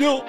No.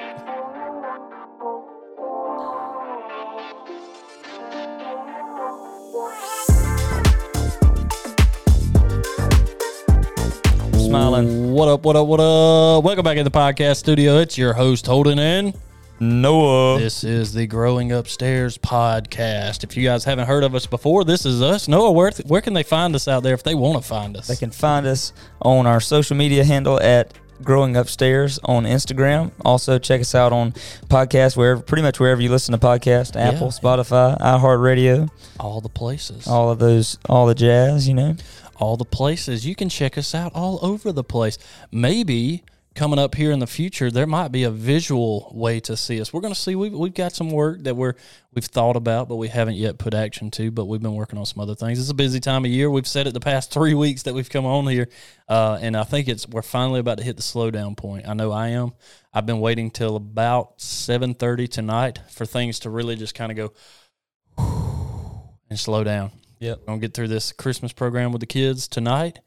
Smiling. What up, what up, what up? Welcome back to the podcast studio. It's your host, Holden and Noah. This is the Growing Upstairs podcast. If you guys haven't heard of us before, this is us. Noah, where can they find us out there if they want to find us? They can find us on our social media handle at Growing Upstairs on Instagram. Also, check us out on podcasts, pretty much wherever you listen to podcasts, Apple, Spotify, iHeartRadio. All the places. All of those, all the jazz, you know. All the places. You can check us out all over the place. Maybe coming up here in the future, there might be a visual way to see us. We're going to see. We've got some work that we've thought about, but we haven't yet put action to, but we've been working on some other things. It's a busy time of year. We've said it the past 3 weeks that we've come on here, and I think we're finally about to hit the slowdown point. I know I am. I've been waiting till about 7:30 tonight for things to really just kind of go and slow down. Yep. I'm going to get through this Christmas program with the kids tonight.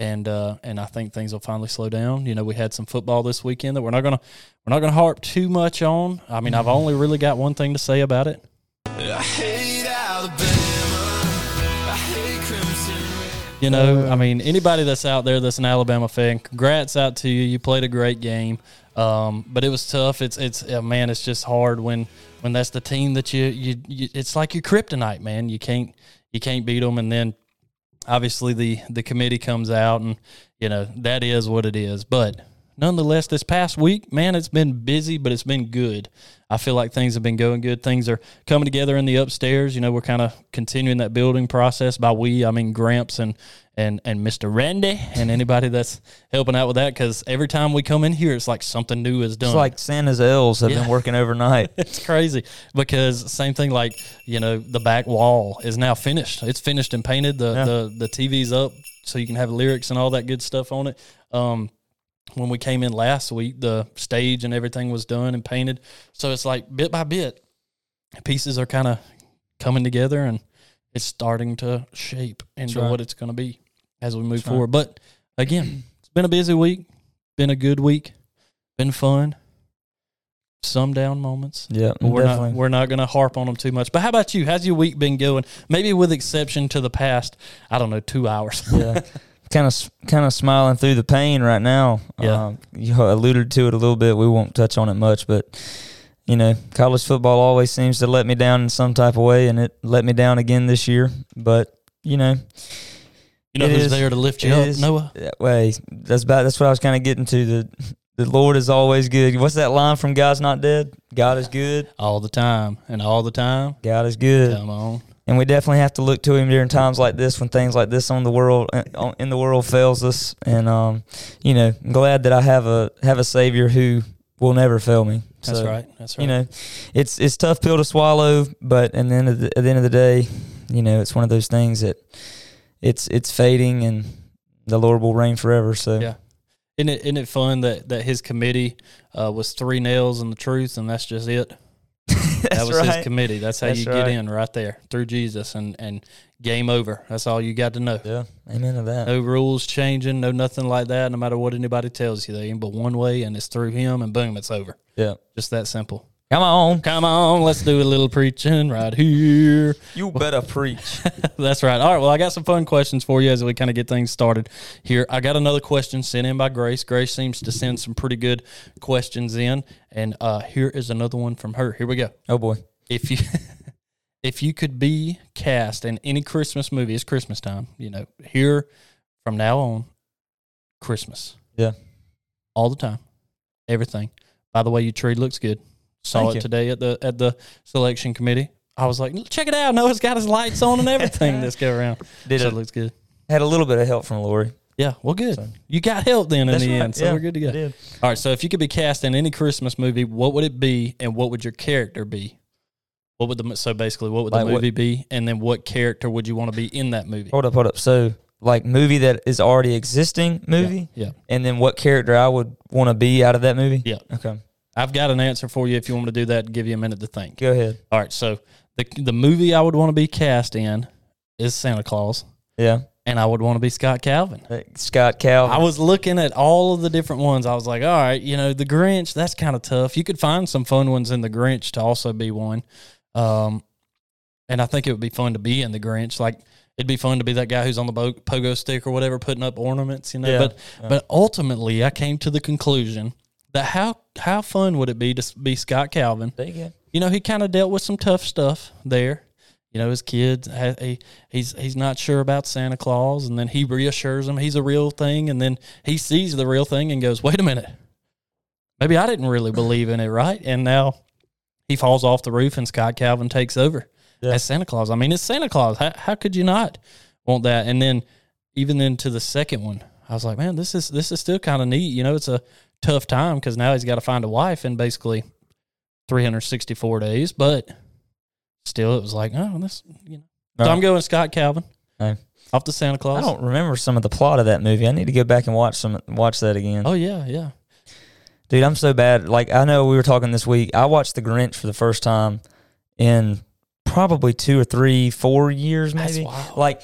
And I think things will finally slow down. You know, we had some football this weekend that we're not gonna harp too much on. I mean, I've only really got one thing to say about it. I hate Alabama. I hate Crimson. You know, I mean, anybody that's out there that's an Alabama fan, congrats out to you. You played a great game, but it was tough. It's just hard when that's the team that you it's like your kryptonite, man. You can't beat them, and then. Obviously, the committee comes out, and, you know, that is what it is. But nonetheless, this past week, man, it's been busy, but it's been good. I feel like things have been going good. Things are coming together in the upstairs. You know, we're kind of continuing that building process. By we, I mean Gramps and Mr. Randy and anybody that's helping out with that, because every time we come in here, it's like something new is done. It's like Santa's elves have been working overnight. It's crazy because same thing, like, you know, the back wall is now finished. It's finished and painted. The TV's up so you can have lyrics and all that good stuff on it. When we came in last week, the stage and everything was done and painted. So it's like bit by bit, pieces are kind of coming together and it's starting to shape into what it's going to be. As we move forward. But again, it's been a busy week, been a good week, been fun. Some down moments. Yeah, we're not going to harp on them too much. But how about you? How's your week been going? Maybe with exception to the past, I don't know, 2 hours. Yeah, kind of smiling through the pain right now. Yeah, you alluded to it a little bit. We won't touch on it much, but. You know, college football always seems to let me down in some type of way, and it let me down again this year. But you know. You know who's there to lift you up, Noah? Well, that's what I was kind of getting to. The Lord is always good. What's that line from God's Not Dead? God is good. All the time. And all the time. God is good. Come on. And we definitely have to look to Him during times like this when things like this in the world fails us. And, you know, I'm glad that I have a Savior who will never fail me. That's right. That's right. You know, it's a tough pill to swallow, but at the end of the day, you know, it's one of those things that – It's fading, and the Lord will reign forever. So yeah, isn't it fun that His committee was 3 nails in the truth, and that's just it. That was right. His committee. That's how you get in right there through Jesus, and game over. That's all you got to know. Yeah, amen to that. No rules changing, no nothing like that. No matter what anybody tells you, they ain't but one way, and it's through Him, and boom, it's over. Yeah, just that simple. Come on, let's do a little preaching right here. You better preach. That's right. All right, well, I got some fun questions for you as we kind of get things started here. I got another question sent in by Grace. Grace seems to send some pretty good questions in, and here is another one from her. Here we go. Oh, boy. If you could be cast in any Christmas movie, it's Christmas time, you know, here from now on, Christmas. Yeah. All the time. Everything. By the way, your tree looks good. Saw it today at the selection committee. I was like, check it out. Noah's got his lights on and everything this go around. It looks good. Had a little bit of help from Lori. Yeah, well, good. So, you got help then in the end, so we're good to go. I did. All right, so if you could be cast in any Christmas movie, what would it be, and what would your character be? What would the movie be, and then what character would you want to be in that movie? Hold up. So, like, movie that is already existing movie? Yeah. And then what character I would want to be out of that movie? Yeah. Okay. I've got an answer for you if you want me to do that and give you a minute to think. Go ahead. All right, so the movie I would want to be cast in is Santa Claus. Yeah. And I would want to be Scott Calvin. Scott Calvin. I was looking at all of the different ones. I was like, all right, you know, the Grinch, that's kind of tough. You could find some fun ones in the Grinch to also be one. And I think it would be fun to be in the Grinch. Like, it'd be fun to be that guy who's on the pogo stick or whatever, putting up ornaments, you know. Yeah. But ultimately, I came to the conclusion that how fun would it be to be Scott Calvin? There you go. You know, he kind of dealt with some tough stuff there. You know, his kids, he's not sure about Santa Claus, and then he reassures them he's a real thing, and then he sees the real thing and goes, wait a minute, maybe I didn't really believe in it, right? And now he falls off the roof, and Scott Calvin takes over as Santa Claus. I mean, it's Santa Claus. How could you not want that? And then even into the second one, I was like, man, this is still kind of neat. You know, it's a tough time because now he's got to find a wife in basically 364 days, but... Still, it was like, oh, this, you know. So I'm going with Scott Calvin off the Santa Claus. I don't remember some of the plot of that movie. I need to go back and watch that again. Oh, yeah, yeah. Dude, I'm so bad. Like, I know we were talking this week. I watched The Grinch for the first time in probably 2 or 3, 4 years maybe. Like,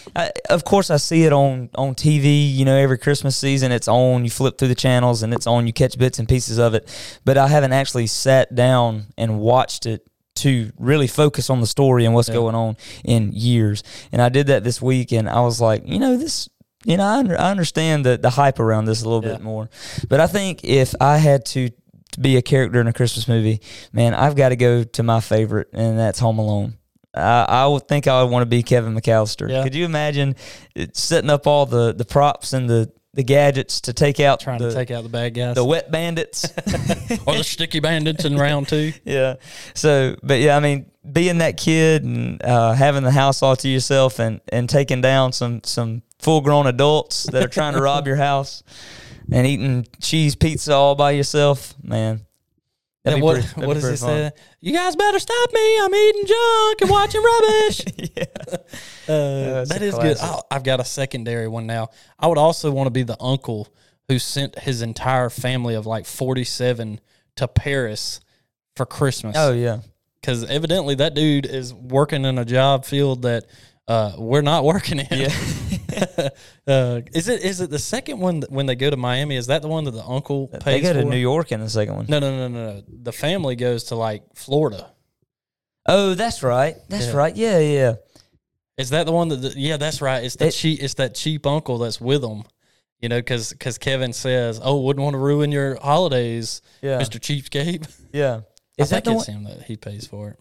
of course, I see it on TV, you know, every Christmas season. It's on. You flip through the channels, and it's on. You catch bits and pieces of it. But I haven't actually sat down and watched it to really focus on the story and what's going on in years. And I did that this week, and I was like, you know, this, you know, I understand the hype around this a little bit more. But I think if I had to be a character in a Christmas movie, man, I've got to go to my favorite, and that's Home Alone. I would think I would want to be Kevin McCallister. Yeah. Could you imagine setting up all the props and the gadgets to take out the bad guys, the wet bandits or the sticky bandits in round 2. Yeah. So, but yeah, I mean, being that kid and having the house all to yourself and taking down some full grown adults that are trying to rob your house and eating cheese pizza all by yourself, man. What does it say? You guys better stop me. I'm eating junk and watching rubbish. That is classic. Good. I've got a secondary one now. I would also want to be the uncle who sent his entire family of like 47 to Paris for Christmas. Oh, yeah. Because evidently that dude is working in a job field that we're not working in. Yeah. Is it the second one that when they go to Miami? Is that the one that the uncle pays for? They go to New York in the second one. No. The family goes to like Florida. Oh, that's right. That's right. Yeah, yeah. Is that the one that? That's right. It's that cheap uncle that's with them. You know, because Kevin says, "Oh, wouldn't want to ruin your holidays, Mr. Cheapskate." Yeah. Is that the one? It's him that he pays for it.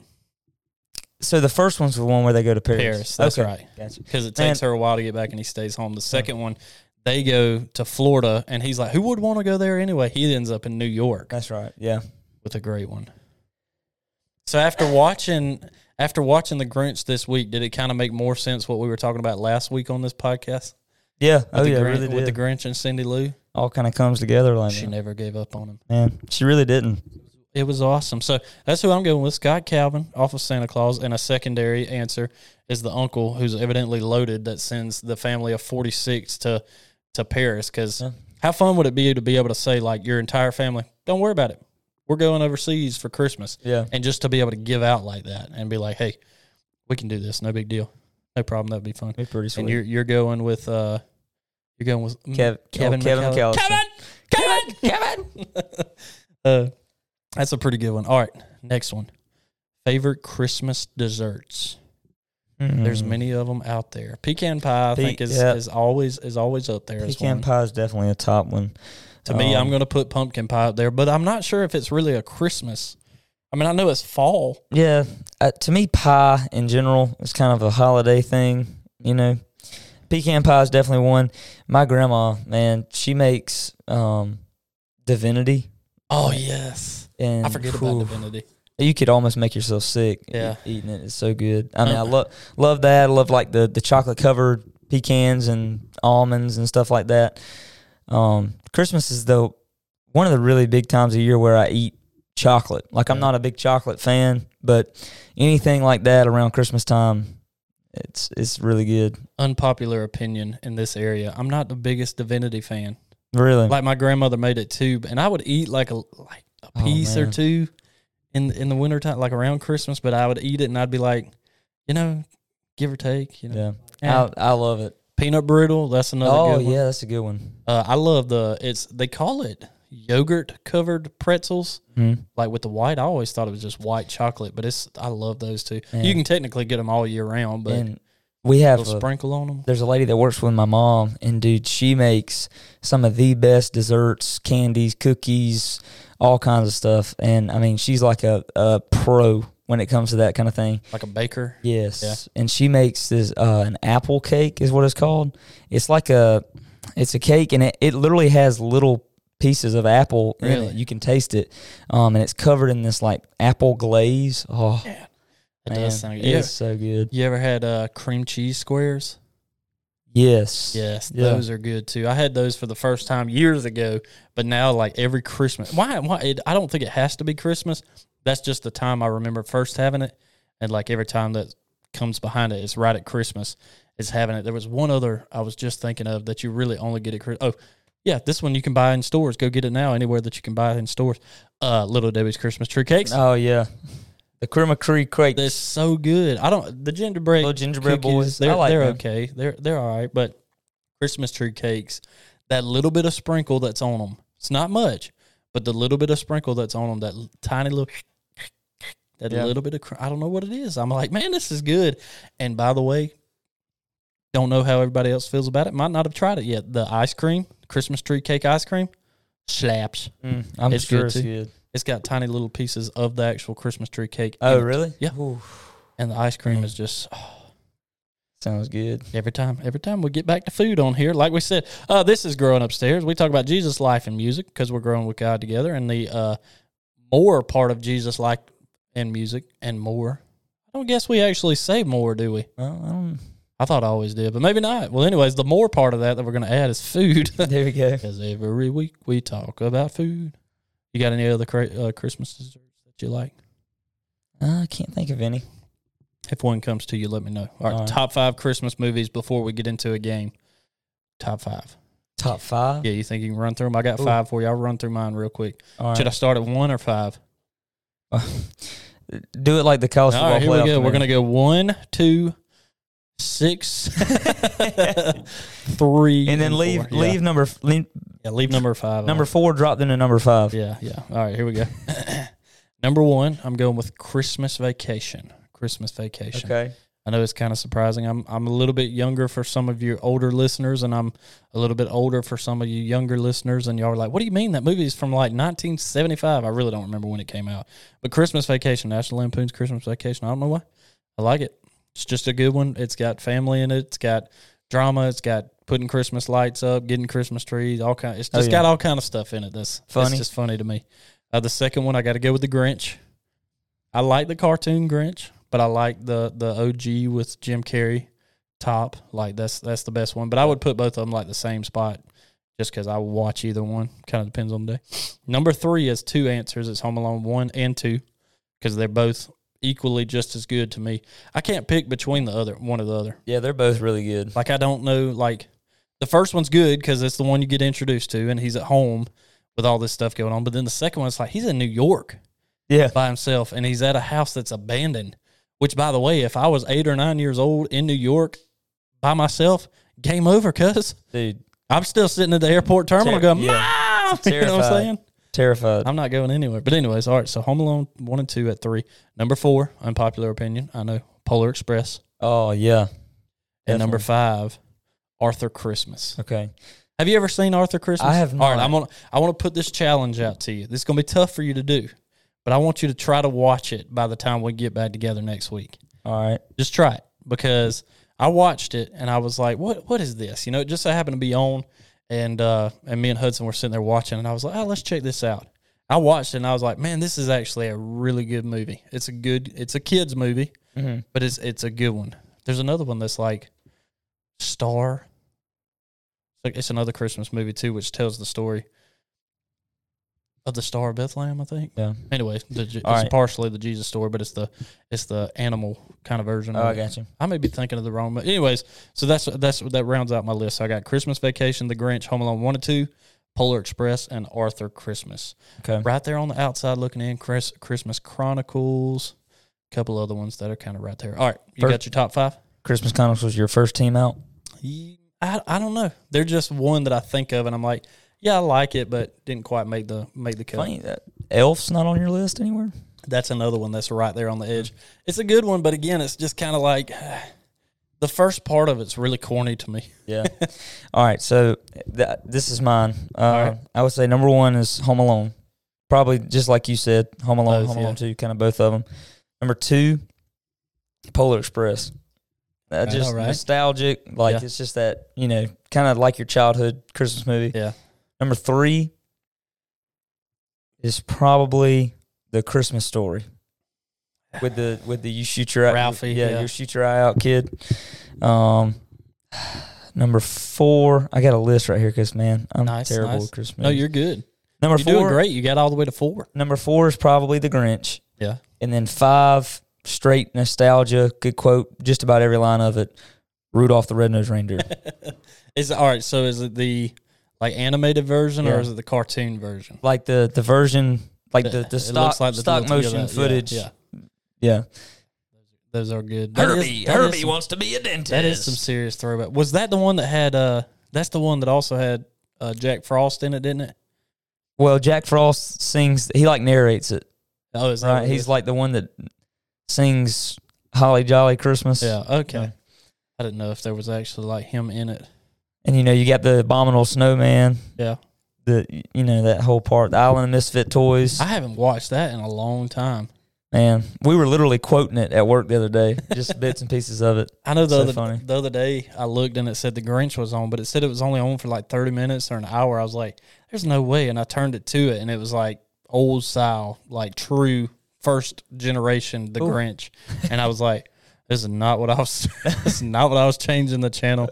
So the first one's the one where they go to Paris. That's right. Gotcha. Because it takes her a while to get back, and he stays home. The second one, they go to Florida, and he's like, who would want to go there anyway? He ends up in New York. That's right, yeah. With a great one. So after watching The Grinch this week, did it kind of make more sense what we were talking about last week on this podcast? Yeah. Really did. With The Grinch and Cindy Lou? All kind of comes together like that. She never gave up on him. Man, she really didn't. It was awesome. So that's who I'm going with, Scott Calvin, off of Santa Claus, and a secondary answer is the uncle who's evidently loaded that sends the family of 46 to Paris. Because how fun would it be to be able to say, like, your entire family, don't worry about it. We're going overseas for Christmas. Yeah. And just to be able to give out like that and be like, hey, we can do this. No big deal. No problem. That would be fun. It'd be pretty sweet. And you're going with Kevin McCallister. Kevin! That's a pretty good one. All right, next one. Favorite Christmas desserts. Mm-hmm. There's many of them out there. Pecan pie, I think, is always up there. Pecan pie is definitely a top one. To me, I'm going to put pumpkin pie up there, but I'm not sure if it's really a Christmas. I mean, I know it's fall. Yeah. To me, pie in general is kind of a holiday thing, you know. Pecan pie is definitely one. My grandma, man, she makes divinity. Oh, yes. And I forget about divinity. You could almost make yourself sick eating it. It's so good. I mean, I love that. I love, like, the chocolate-covered pecans and almonds and stuff like that. Christmas is, though, one of the really big times of year where I eat chocolate. Like, I'm not a big chocolate fan, but anything like that around Christmas time, it's really good. Unpopular opinion in this area. I'm not the biggest divinity fan. Really? Like, my grandmother made it too, and I would eat like a piece or two in the wintertime, like around Christmas, but I would eat it and I'd be like, you know, give or take, you know. Yeah. I love it. Peanut brittle, that's another good one. Oh, yeah, that's a good one. I love they call it yogurt-covered pretzels, like with the white. I always thought it was just white chocolate, but I love those too. And you can technically get them all year round, but we have a sprinkle on them. There's a lady that works with my mom, and dude, she makes some of the best desserts, candies, cookies, all kinds of stuff. And I mean, she's like a pro when it comes to that kind of thing. Like a baker? Yes. Yeah. And she makes this, an apple cake is what it's called. It's like it's a cake, and it literally has little pieces of apple in it. You can taste it. And it's covered in this like apple glaze. Oh, yeah. It does sound good. It's so good. You ever had cream cheese squares? Yes. Yes, yeah. Those are good too. I had those for the first time years ago, but now like every Christmas. I don't think it has to be Christmas. That's just the time I remember first having it, and like every time that comes behind it, it's right at Christmas. It's having it. There was one other I was just thinking of that you really only get at Christmas. Oh, yeah, this one you can buy in stores. Go get it now anywhere that you can buy it in stores. Little Debbie's Christmas Tree Cakes. Oh yeah, the Christmas Cakes. They're so good. The gingerbread. Little gingerbread cookies, boys. They're okay. They're all right, but Christmas Tree Cakes, that little bit of sprinkle that's on them. It's not much, but the little bit of sprinkle that's on them, that tiny little. Little bit of, I don't know what it is. I'm like, man, this is good. And by the way, don't know how everybody else feels about it. Might not have tried it yet. The ice cream, Christmas tree cake ice cream, slaps. I'm sure it's good. It's got tiny little pieces of the actual Christmas tree cake. Oh, really? Yeah. Oof. And the ice cream is just... Sounds good. Every time we get back to food on here, like we said, this is Growing Upstairs. We talk about Jesus, life, and music because we're growing with God together. And the more part of Jesus, like... and music and more. I don't guess we actually say more, do we? Well, I thought I always did, but maybe not. Well, anyways, the more part of that we're going to add is food. There we go. Because every week we talk about food. You got any other Christmas desserts that you like? I can't think of any. If one comes to you, let me know. All right, top 5 Christmas movies before we get into a game. Top 5. Top 5? Yeah, you think you can run through them? I got 5 for you. I'll run through mine real quick. All right. Should I start at 1 or 5? Do it like the college football playoff. All right, here we go. We're going to go 1, 2, 6, 3, and then leave number 5. Number 4 dropped into number 5. Yeah. All right, here we go. Number 1, I'm going with Christmas Vacation. Okay. I know it's kind of surprising. I'm a little bit younger for some of you older listeners, and I'm a little bit older for some of you younger listeners, and y'all are like, what do you mean? That movie is from like 1975. I really don't remember when it came out. But Christmas Vacation, National Lampoon's Christmas Vacation, I don't know why. I like it. It's just a good one. It's got family in it. It's got drama. It's got putting Christmas lights up, getting Christmas trees, all kind. It's just got all kind of stuff in it that's funny. It's just funny to me. The second one, I got to go with The Grinch. I like the cartoon Grinch. But I like the OG with Jim Carrey top. Like, that's the best one. But I would put both of them, like, the same spot just because I would watch either one. Kind of depends on the day. Number 3 is 2 answers. It's Home Alone 1 and 2 because they're both equally just as good to me. I can't pick between one or the other. Yeah, they're both really good. Like, I don't know. Like, the first one's good because it's the one you get introduced to, and he's at home with all this stuff going on. But then the second one's like, he's in New York by himself, and he's at a house that's abandoned. Which, by the way, if I was 8 or 9 years old in New York by myself, game over, cuz. Dude. I'm still sitting at the airport terminal going, Mom! Terrified. You know what I'm saying? Terrified. I'm not going anywhere. But anyways, all right, so Home Alone 1 and 2 at 3. Number 4, unpopular opinion, I know, Polar Express. Oh, yeah. And definitely. Number 5, Arthur Christmas. Okay. Have you ever seen Arthur Christmas? I have not. All right, I want to put this challenge out to you. This is going to be tough for you to do. But I want you to try to watch it by the time we get back together next week. All right. Just try it because I watched it and I was like, what is this? You know, it just so happened to be on and me and Hudson were sitting there watching and I was like, let's check this out. I watched it and I was like, man, this is actually a really good movie. It's a kid's movie, but it's a good one. There's another one that's like Star. It's another Christmas movie too, which tells the story of the Star of Bethlehem, I think. Yeah. Anyway, partially the Jesus story, but it's the animal kind of version. Oh, I got you. I may be thinking of the wrong. But anyways, so that rounds out my list. So I got Christmas Vacation, The Grinch, Home Alone 1 and 2, Polar Express, and Arthur Christmas. Okay. Right there on the outside looking in, Christmas Chronicles, a couple other ones that are kind of right there. All right, you got your top 5. Christmas Chronicles, your first team out. I don't know. They're just one that I think of, and I'm like, yeah, I like it, but didn't quite make the cut. Funny that Elf's not on your list anywhere. That's another one that's right there on the edge. It's a good one, but again, it's just kind of like the first part of it's really corny to me. Yeah. All right, so this is mine. Right. I would say number one is Home Alone. Probably just like you said, Home Alone, both, Home Alone 2, kind of both of them. Number two, Polar Express. Just nostalgic. Like, it's just that, kind of like your childhood Christmas movie. Yeah. Number three is probably The Christmas Story with the you shoot your eye, Ralphie, you shoot your eye out kid. Number four, I got a list right here because man, I'm terrible at Christmas. No, you're good. Number four, doing great. You got all the way to four. Number four is probably The Grinch. Yeah, and then five, straight nostalgia. Could quote just about every line of it. Rudolph the Red-Nosed Reindeer. All right. So is it the animated version or is it the cartoon version? Like the version. Like the stock motion footage. Yeah. Those are good. Herbie wants to be a dentist. That is some serious throwback. Was that the one that had, that's the one that also had Jack Frost in it, didn't it? Well, Jack Frost sings, he narrates it. Oh, is that right? He's the one that sings Holly Jolly Christmas. Yeah, okay. Yeah. I didn't know if there was actually him in it. And you got the Abominable Snowman. Yeah. That whole part, the Island of Misfit Toys. I haven't watched that in a long time. Man, we were literally quoting it at work the other day, just bits and pieces of it. I know the other day I looked and it said The Grinch was on, but it said it was only on for 30 minutes or an hour. I was like, there's no way. And I turned it to it, and it was old style, true first generation The Grinch. And I was like, this is not what I was changing the channel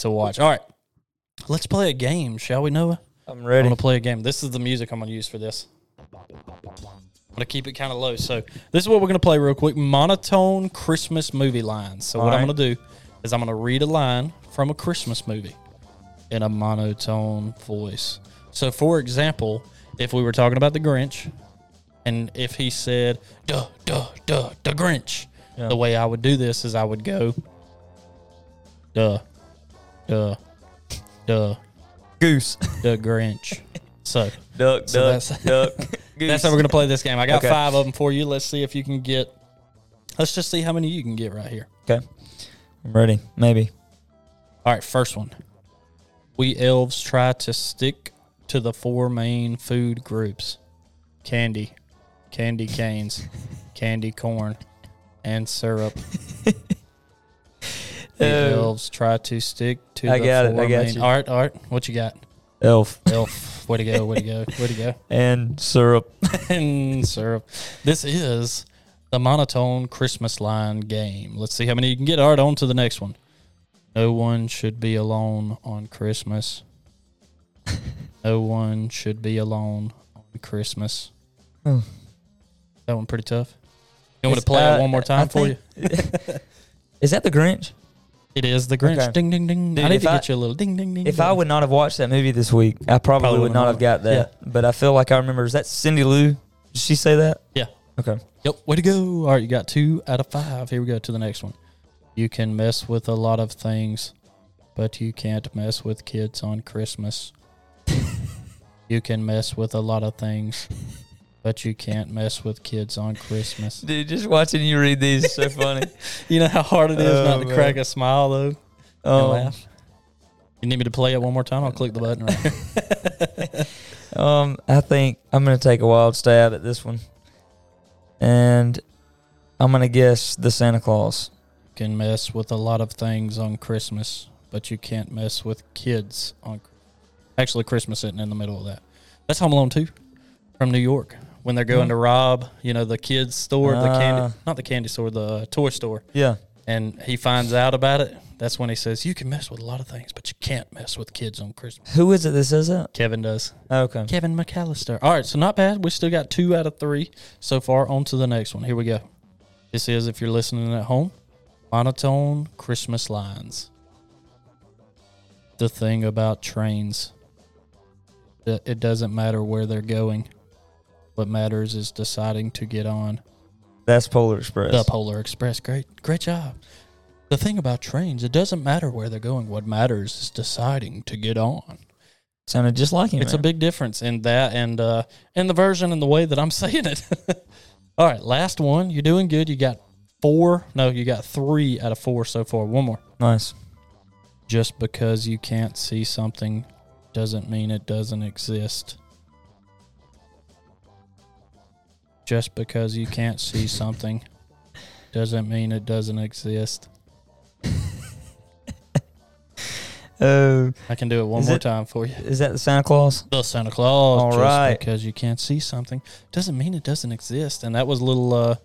to watch. All right, let's play a game, shall we, Noah? I'm ready. I'm going to play a game. This is the music I'm going to use for this. I'm going to keep it kind of low. So this is what we're going to play real quick. Monotone Christmas movie lines. So I'm going to do is I'm going to read a line from a Christmas movie in a monotone voice. So, for example, if we were talking about The Grinch, and if he said, duh, duh, duh, the Grinch, the way I would do this is I would go, duh, duh, duh. Goose. The Grinch. So duck, goose. That's how we're going to play this game. I got five of them for you. Let's just see how many you can get right here. Okay. I'm ready. Maybe. All right, first one. We elves try to stick to the four main food groups. Candy, candy canes, candy corn, and syrup. The elves try to stick to the four main. Art, what you got? Elf. Way to go. And syrup. This is the monotone Christmas line game. Let's see how many you can get. Art, on to the next one. No one should be alone on Christmas. Oh. That one pretty tough. You want me to play it one more time for you? Is that The Grinch? It is The Grinch. Okay. Ding, ding, ding. Dude, I need to get you a little ding, ding, ding. If I would not have watched that movie this week, I probably would not have got that. Yeah. But I feel like I remember. Is that Cindy Lou? Did she say that? Yeah. Okay. Yep. Way to go. All right, you got 2 out of 5. Here we go to the next one. You can mess with a lot of things, but you can't mess with kids on Christmas. You can mess with a lot of things, but you can't mess with kids on Christmas. Dude, just watching you read these is so funny. You know how hard it is not to crack a smile, though? Oh, laugh. You need me to play it one more time? I'll click the button right now. I think I'm going to take a wild stab at this one. And I'm going to guess The Santa Claus. You can mess with a lot of things on Christmas, but you can't mess with kids on Christmas. Actually, Christmas isn't in the middle of that. That's Home Alone 2 from New York. When they're going to rob, the kids' store, the toy store. Yeah. And he finds out about it. That's when he says, you can mess with a lot of things, but you can't mess with kids on Christmas. Who is it that says that? Kevin does. Oh, okay. Kevin McCallister. All right, so not bad. We still got 2 out of 3 so far. On to the next one. Here we go. This is, if you're listening at home, monotone Christmas lines. The thing about trains, it doesn't matter where they're going. What matters is deciding to get on. That's Polar Express. The Polar Express. Great job. The thing about trains, it doesn't matter where they're going. What matters is deciding to get on. Sounded just like him. It's a big difference in that and the version and the way that I'm saying it. All right, last one. You're doing good. You got three out of four so far. One more. Nice. Just because you can't see something doesn't mean it doesn't exist. Just because you can't see something doesn't mean it doesn't exist. I can do it one more time for you. Is that the Santa Claus? The Santa Claus. All right. Just because you can't see something doesn't mean it doesn't exist. And that was little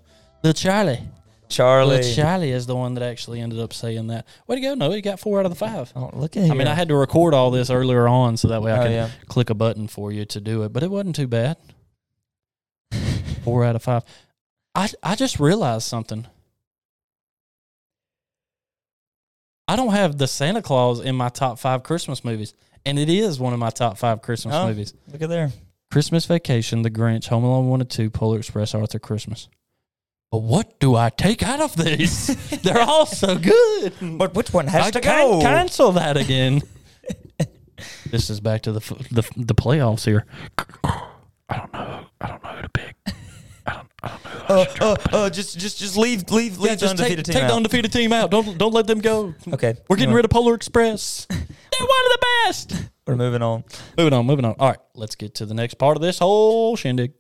Charlie. Little Charlie is the one that actually ended up saying that. Way to go, Noah. You got 4 out of the 5. Oh, look at you. I mean, I had to record all this earlier on so that way I could click a button for you to do it. But it wasn't too bad. 4 out of 5. I just realized something. I don't have the Santa Claus in my top 5 Christmas movies, and it is one of my top 5 Christmas movies. Look at there. Christmas Vacation, The Grinch, Home Alone 1 and 2, Polar Express, Arthur Christmas. But what do I take out of these? They're all so good. But which one has to go? I can't cancel that again. This is back to the playoffs here. I don't know who to pick. Just leave the undefeated team out. Take the undefeated team out. Don't let them go. Okay. We're getting rid of Polar Express. They're one of the best. We're moving on. All right. Let's get to the next part of this whole shindig.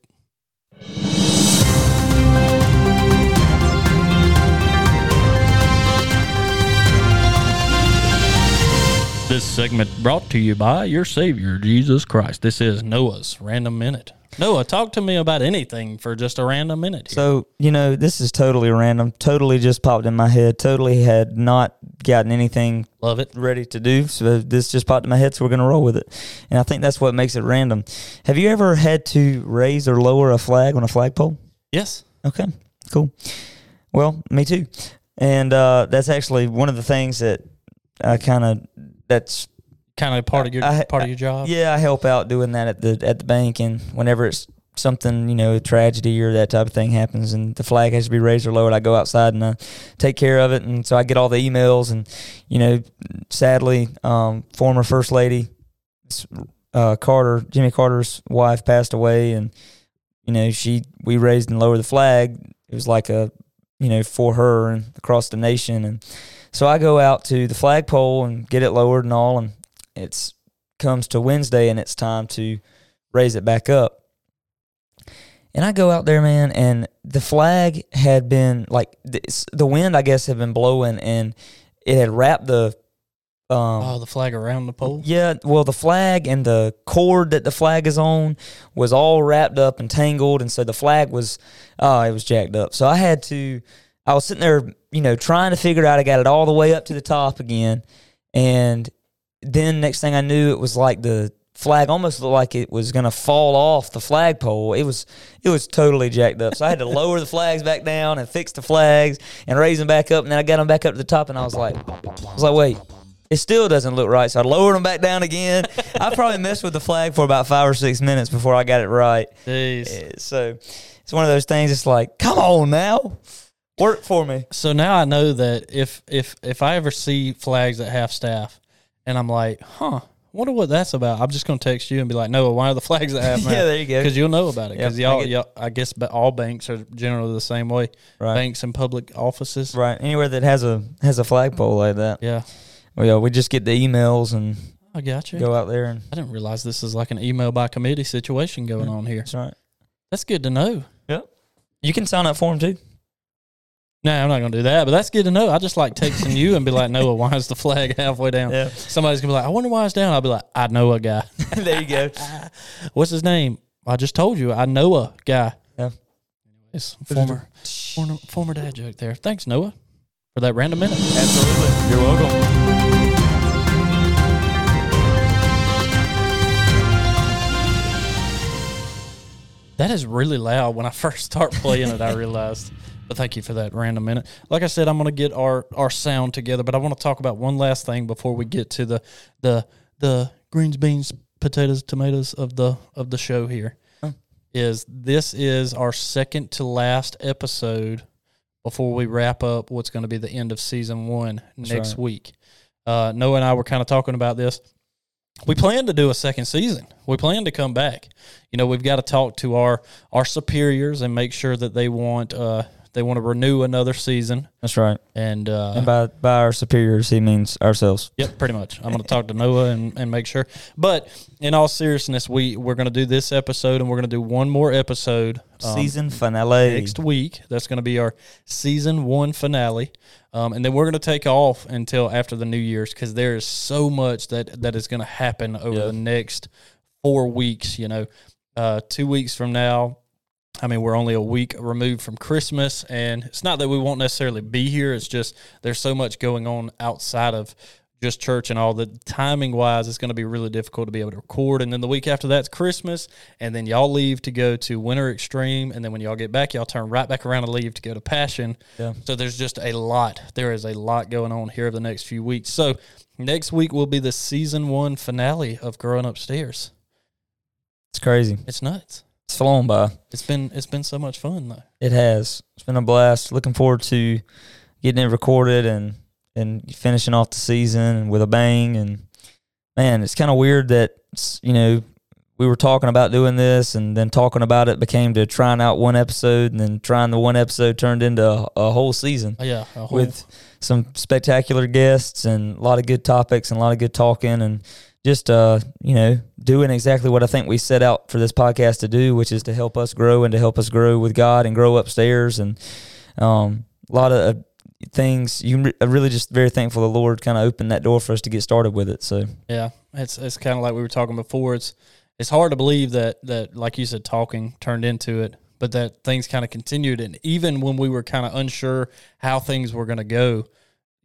This segment brought to you by your Savior, Jesus Christ. This is Noah's Random Minute. Noah, talk to me about anything for just a random minute here. So, this is totally random, totally just popped in my head, totally had not gotten anything ready to do. So this just popped in my head, so we're going to roll with it. And I think that's what makes it random. Have you ever had to raise or lower a flag on a flagpole? Yes. Okay, cool. Well, me too. And that's actually one of the things that I that's kind of part of your job. Yeah, I help out doing that at the bank, and whenever it's something, a tragedy or that type of thing happens and the flag has to be raised or lowered, I go outside and I take care of it. And so I get all the emails, and sadly, former First Lady Jimmy Carter's wife passed away, and we raised and lowered the flag. It was like a for her and across the nation. And so I go out to the flagpole and get it lowered and all, and it comes to Wednesday, and it's time to raise it back up. And I go out there, man, and the flag had been, the wind, I guess, had been blowing, and it had wrapped the... the flag around the pole? Yeah, well, the flag and the cord that the flag is on was all wrapped up and tangled, and so the flag was, it was jacked up. So I was sitting there, trying to figure it out. I got it all the way up to the top again. And then next thing I knew, it was like the flag almost looked like it was going to fall off the flagpole. It was totally jacked up. So I had to lower the flags back down and fix the flags and raise them back up. And then I got them back up to the top, and I was like, wait, it still doesn't look right. So I lowered them back down again. I probably messed with the flag for about 5 or 6 minutes before I got it right. Jeez. So it's one of those things. It's like, come on now. Work for me. So now I know that if I ever see flags at half staff and I'm like, wonder what that's about, I'm just going to text you and be like, Noah, why are the flags at half? Yeah, there you go. Because you'll know about it. Because I guess all banks are generally the same way. Right. Banks and public offices. Right. Anywhere that has a flagpole like that. Yeah. Well, we just get the emails and I got you. Go out there. And I didn't realize this is like an email by committee situation going on here. That's right. That's good to know. Yep. You can sign up for them too. No, I'm not going to do that, but that's good to know. I just like texting you and be like, Noah, why is the flag halfway down? Yeah. Somebody's going to be like, I wonder why it's down. I'll be like, I know a guy. There you go. What's his name? I just told you. I know a guy. Yeah. It's former dad joke there. Thanks, Noah, for that random minute. Absolutely. You're welcome. That is really loud. When I first start playing it, I realized... But thank you for that random minute. Like I said, I'm going to get our sound together, but I want to talk about one last thing before we get to the greens, beans, potatoes, tomatoes of the show here. This is our second to last episode before we wrap up what's going to be the end of season one next week. Noah and I were kind of talking about this. We plan to do a second season. We plan to come back. You know, we've got to talk to our superiors and make sure that they want to renew another season. That's right. And by our superiors, he means ourselves. Yep, pretty much. I'm going to talk to Noah and make sure. But in all seriousness, we're going to do this episode, and we're going to do one more episode. Season finale. Next week. That's going to be our season one finale. And then we're going to take off until after the New Year's, because there is so much that is going to happen over the next 4 weeks, you know. 2 weeks from now, I mean, we're only a week removed from Christmas, and it's not that we won't necessarily be here. It's just there's so much going on outside of just church and all. The timing-wise, it's going to be really difficult to be able to record. And then the week after that's Christmas, and then y'all leave to go to Winter Extreme, and then when y'all get back, y'all turn right back around and leave to go to Passion. Yeah. So there's just a lot. There is a lot going on here over the next few weeks. So next week will be the season one finale of Growing Upstairs. It's crazy. It's nuts. It's flown by. It's been so much fun though. It has. It's been a blast. Looking forward to getting it recorded and finishing off the season with a bang. And man, it's kind of weird that, you know, we were talking about doing this, and then talking about it became to trying out one episode, and then trying the one episode turned into a whole season. Yeah, a whole. With some spectacular guests and a lot of good topics and a lot of good talking, and just, you know, doing exactly what I think we set out for this podcast to do, which is to help us grow and to help us grow with God and grow upstairs. And a lot of things. I'm really just very thankful the Lord kind of opened that door for us to get started with it. So yeah, it's kind of like we were talking before. It's hard to believe that, like you said, talking turned into it, but that things kind of continued. And even when we were kind of unsure how things were going to go,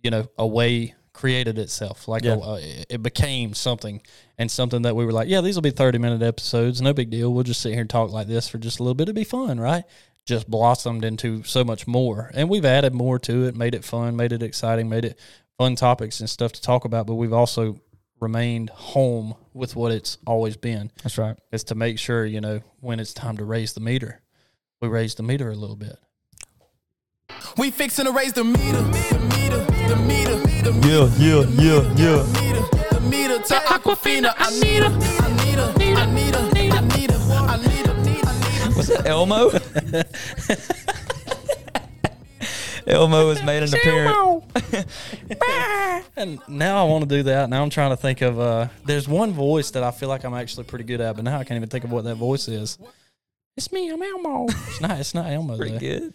you know, away created itself. Like it became something, and something that we were like, yeah, these will be 30-minute episodes, no big deal. We'll just sit here and talk like this for just a little bit. It'd be fun, right? Just blossomed into so much more. And we've added more to it, made it fun, made it exciting, made it fun topics and stuff to talk about, but we've also remained home with what it's always been. That's right. It's to make sure, you know, when it's time to raise the meter, we raise the meter a little bit. We fixing to raise the meter, the meter. The meter to Aquafina. I need her. Was that Elmo? Elmo has made an appearance. And now I want to do that. Now I'm trying to think of, there's one voice that I feel like I'm actually pretty good at, but now I can't even think of what that voice is. It's me, I'm Elmo. It's not Elmo. Pretty good.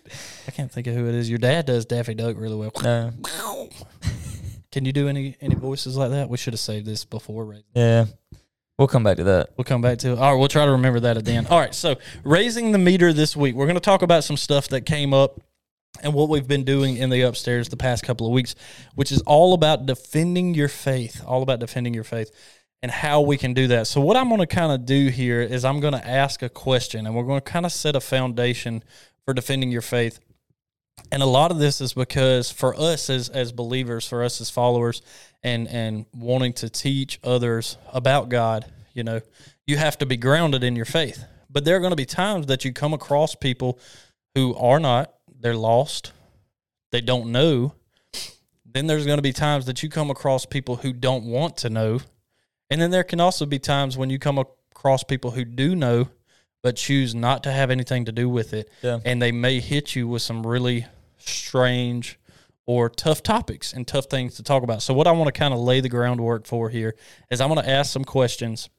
I can't think of who it is. Your dad does Daffy Duck really well. No. Can you do any voices like that? We should have saved this before. Right? Yeah. We'll come back to that. All right, we'll try to remember that at the end. All right, so raising the meter this week. We're going to talk about some stuff that came up and what we've been doing in the upstairs the past couple of weeks, which is all about defending your faith, and how we can do that. So what I'm going to kind of do here is I'm going to ask a question, and we're going to kind of set a foundation for defending your faith. And a lot of this is because for us as believers, for us as followers, and wanting to teach others about God, you know, you have to be grounded in your faith. But there are going to be times that you come across people who are not, they're lost, they don't know. Then there's going to be times that you come across people who don't want to know. And then there can also be times when you come across people who do know, but choose not to have anything to do with it. Yeah. And they may hit you with some really strange or tough topics and tough things to talk about. So what I want to kind of lay the groundwork for here is I'm going to ask some questions,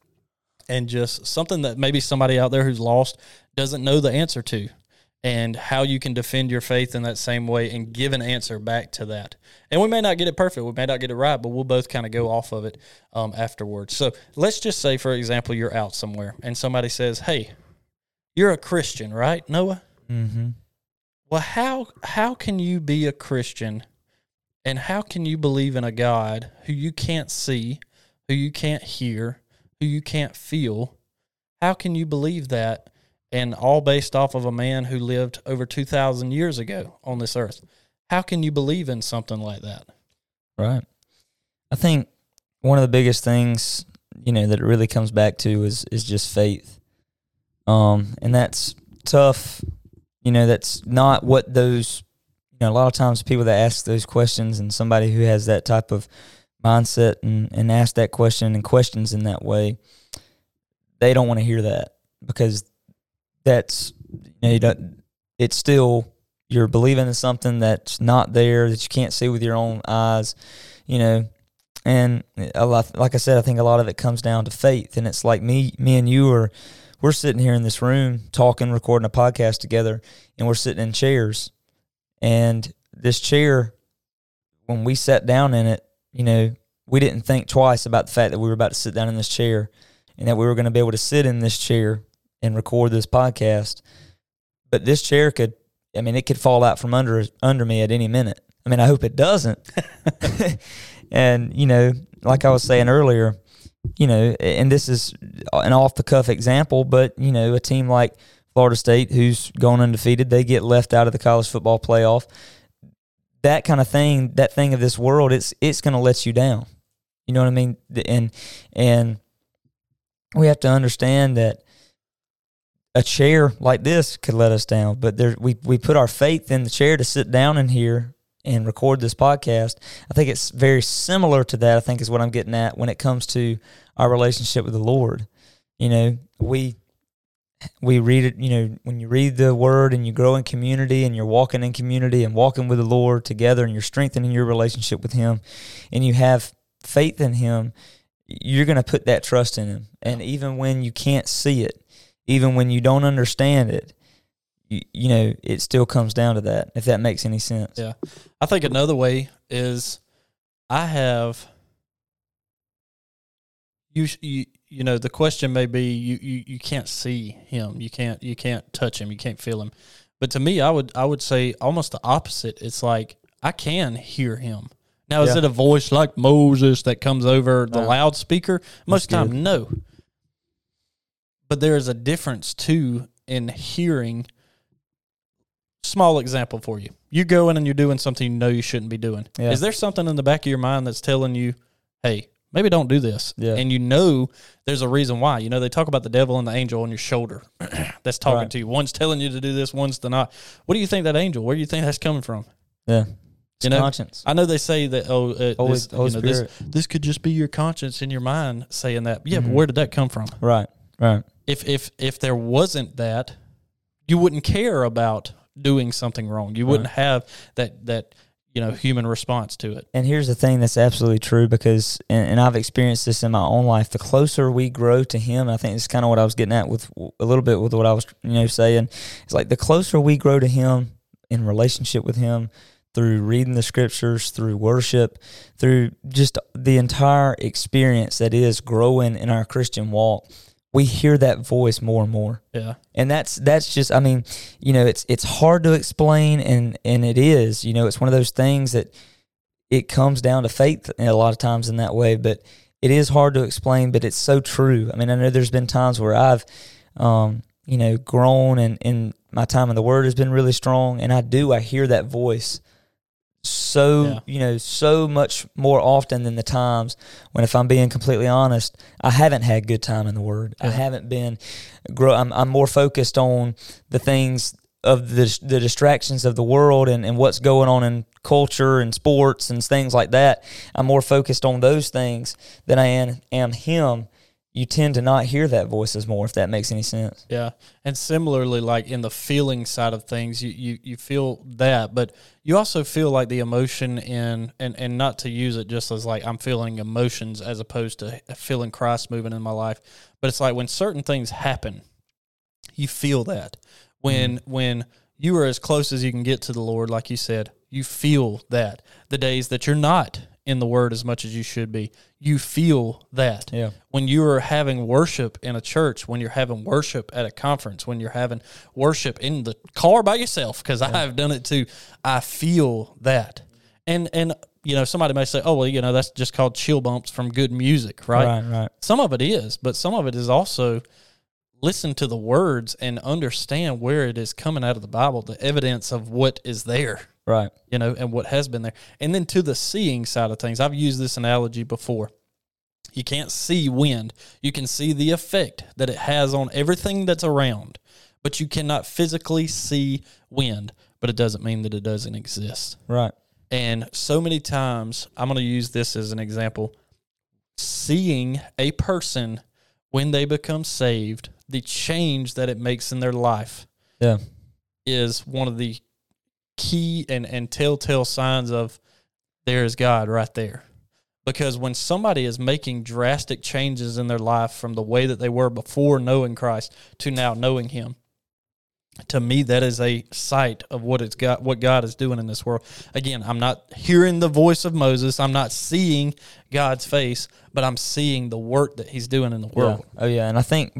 and just something that maybe somebody out there who's lost doesn't know the answer to, and how you can defend your faith in that same way and give an answer back to that. And we may not get it perfect, we may not get it right, but we'll both kind of go off of it afterwards. So let's just say, for example, you're out somewhere and somebody says, hey, you're a Christian, right, Noah? Mm-hmm. Well, how can you be a Christian, and how can you believe in a God who you can't see, who you can't hear, who you can't feel? How can you believe that? And all based off of a man who lived over 2,000 years ago on this earth. How can you believe in something like that? Right. I think one of the biggest things, you know, that it really comes back to is just faith. And that's tough. You know, that's not what those know, a lot of times people that ask those questions and somebody who has that type of mindset and asks that question and questions in that way, they don't want to hear that because that's, you know, you don't, it's still, you're believing in something that's not there, that you can't see with your own eyes, you know. And a lot, like I said, I think a lot of it comes down to faith. And it's like me and you are, we're sitting here in this room talking, recording a podcast together, and we're sitting in chairs. And this chair, when we sat down in it, you know, we didn't think twice about the fact that we were about to sit down in this chair and that we were going to be able to sit in this chair and record this podcast. But this chair could, I mean, it could fall out from under me at any minute. I mean, I hope it doesn't. And, you know, like I was saying earlier, you know, and this is an off-the-cuff example, but, you know, a team like Florida State, who's gone undefeated, they get left out of the college football playoff. That kind of thing, that thing of this world, it's going to let you down. You know what I mean? And we have to understand that a chair like this could let us down, but there, we put our faith in the chair to sit down in here and record this podcast. I think it's very similar to that, I think is what I'm getting at when it comes to our relationship with the Lord. You know, we read it, you know, when you read the Word and you grow in community and you're walking in community and walking with the Lord together and you're strengthening your relationship with Him and you have faith in Him, you're going to put that trust in Him. And even when you can't see it, even when you don't understand it, you know, it still comes down to that, if that makes any sense. Yeah. I think another way is I have, you know, the question may be you can't see Him. You can't touch Him. You can't feel Him. But to me, I would say almost the opposite. It's like, I can hear Him. Now, is it a voice like Moses that comes over the loudspeaker? Most of the time, no. But there is a difference, too, in hearing. Small example for you. You go in and you're doing something you know you shouldn't be doing. Yeah. Is there something in the back of your mind that's telling you, hey, maybe don't do this? Yeah. And you know there's a reason why. You know, they talk about the devil and the angel on your shoulder that's talking to you. One's telling you to do this, one's to not. What do you think that angel, where do you think that's coming from? Yeah. You know, conscience. I know they say that, this could just be your conscience in your mind saying that. Yeah, but where did that come from? Right. If there wasn't that, you wouldn't care about doing something wrong. You wouldn't have that you know, human response to it. And here's the thing that's absolutely true, because and I've experienced this in my own life. The closer we grow to Him, I think it's kind of what I was getting at with a little bit with what I was saying. It's like the closer we grow to Him in relationship with Him through reading the Scriptures, through worship, through just the entire experience that is growing in our Christian walk, we hear that voice more and more. Yeah. And that's just, I mean, you know, it's hard to explain, and it is, you know, it's one of those things that it comes down to faith a lot of times in that way, but it is hard to explain, but it's so true. I mean, I know there's been times where I've, you know, grown and my time in the Word has been really strong, and I hear that voice you know, so much more often than the times when, if I'm being completely honest, I haven't had good time in the Word. Yeah. I haven't been I'm more focused on the things of the distractions of the world and what's going on in culture and sports and things like that. I'm more focused on those things than I am Him. You tend to not hear that voices more, if that makes any sense. Yeah, and similarly, like in the feeling side of things, you feel that, but you also feel like the emotion in, and not to use it just as like I'm feeling emotions as opposed to feeling Christ moving in my life, but it's like when certain things happen, you feel that. When you are as close as you can get to the Lord, like you said, you feel that. The days that you're not in the Word as much as you should be, you feel that. Yeah. When you are having worship in a church, when you're having worship at a conference, when you're having worship in the car by yourself, because I have done it too, I feel that. And you know, somebody may say, oh, well, you know, that's just called chill bumps from good music, right? Right. Some of it is, but some of it is also listen to the words and understand where it is coming out of the Bible, the evidence of what is there. Right. You know, and what has been there. And then to the seeing side of things, I've used this analogy before. You can't see wind. You can see the effect that it has on everything that's around, but you cannot physically see wind. but it doesn't mean that it doesn't exist. Right. And so many times, I'm going to use this as an example, seeing a person when they become saved, the change that it makes in their life is one of the key and telltale signs of there is God right there. Because when somebody is making drastic changes in their life from the way that they were before knowing Christ to now knowing Him, to me, that is a sight of what God is doing in this world. Again, I'm not hearing the voice of Moses. I'm not seeing God's face, but I'm seeing the work that He's doing in the world. Yeah. Oh, yeah, and I think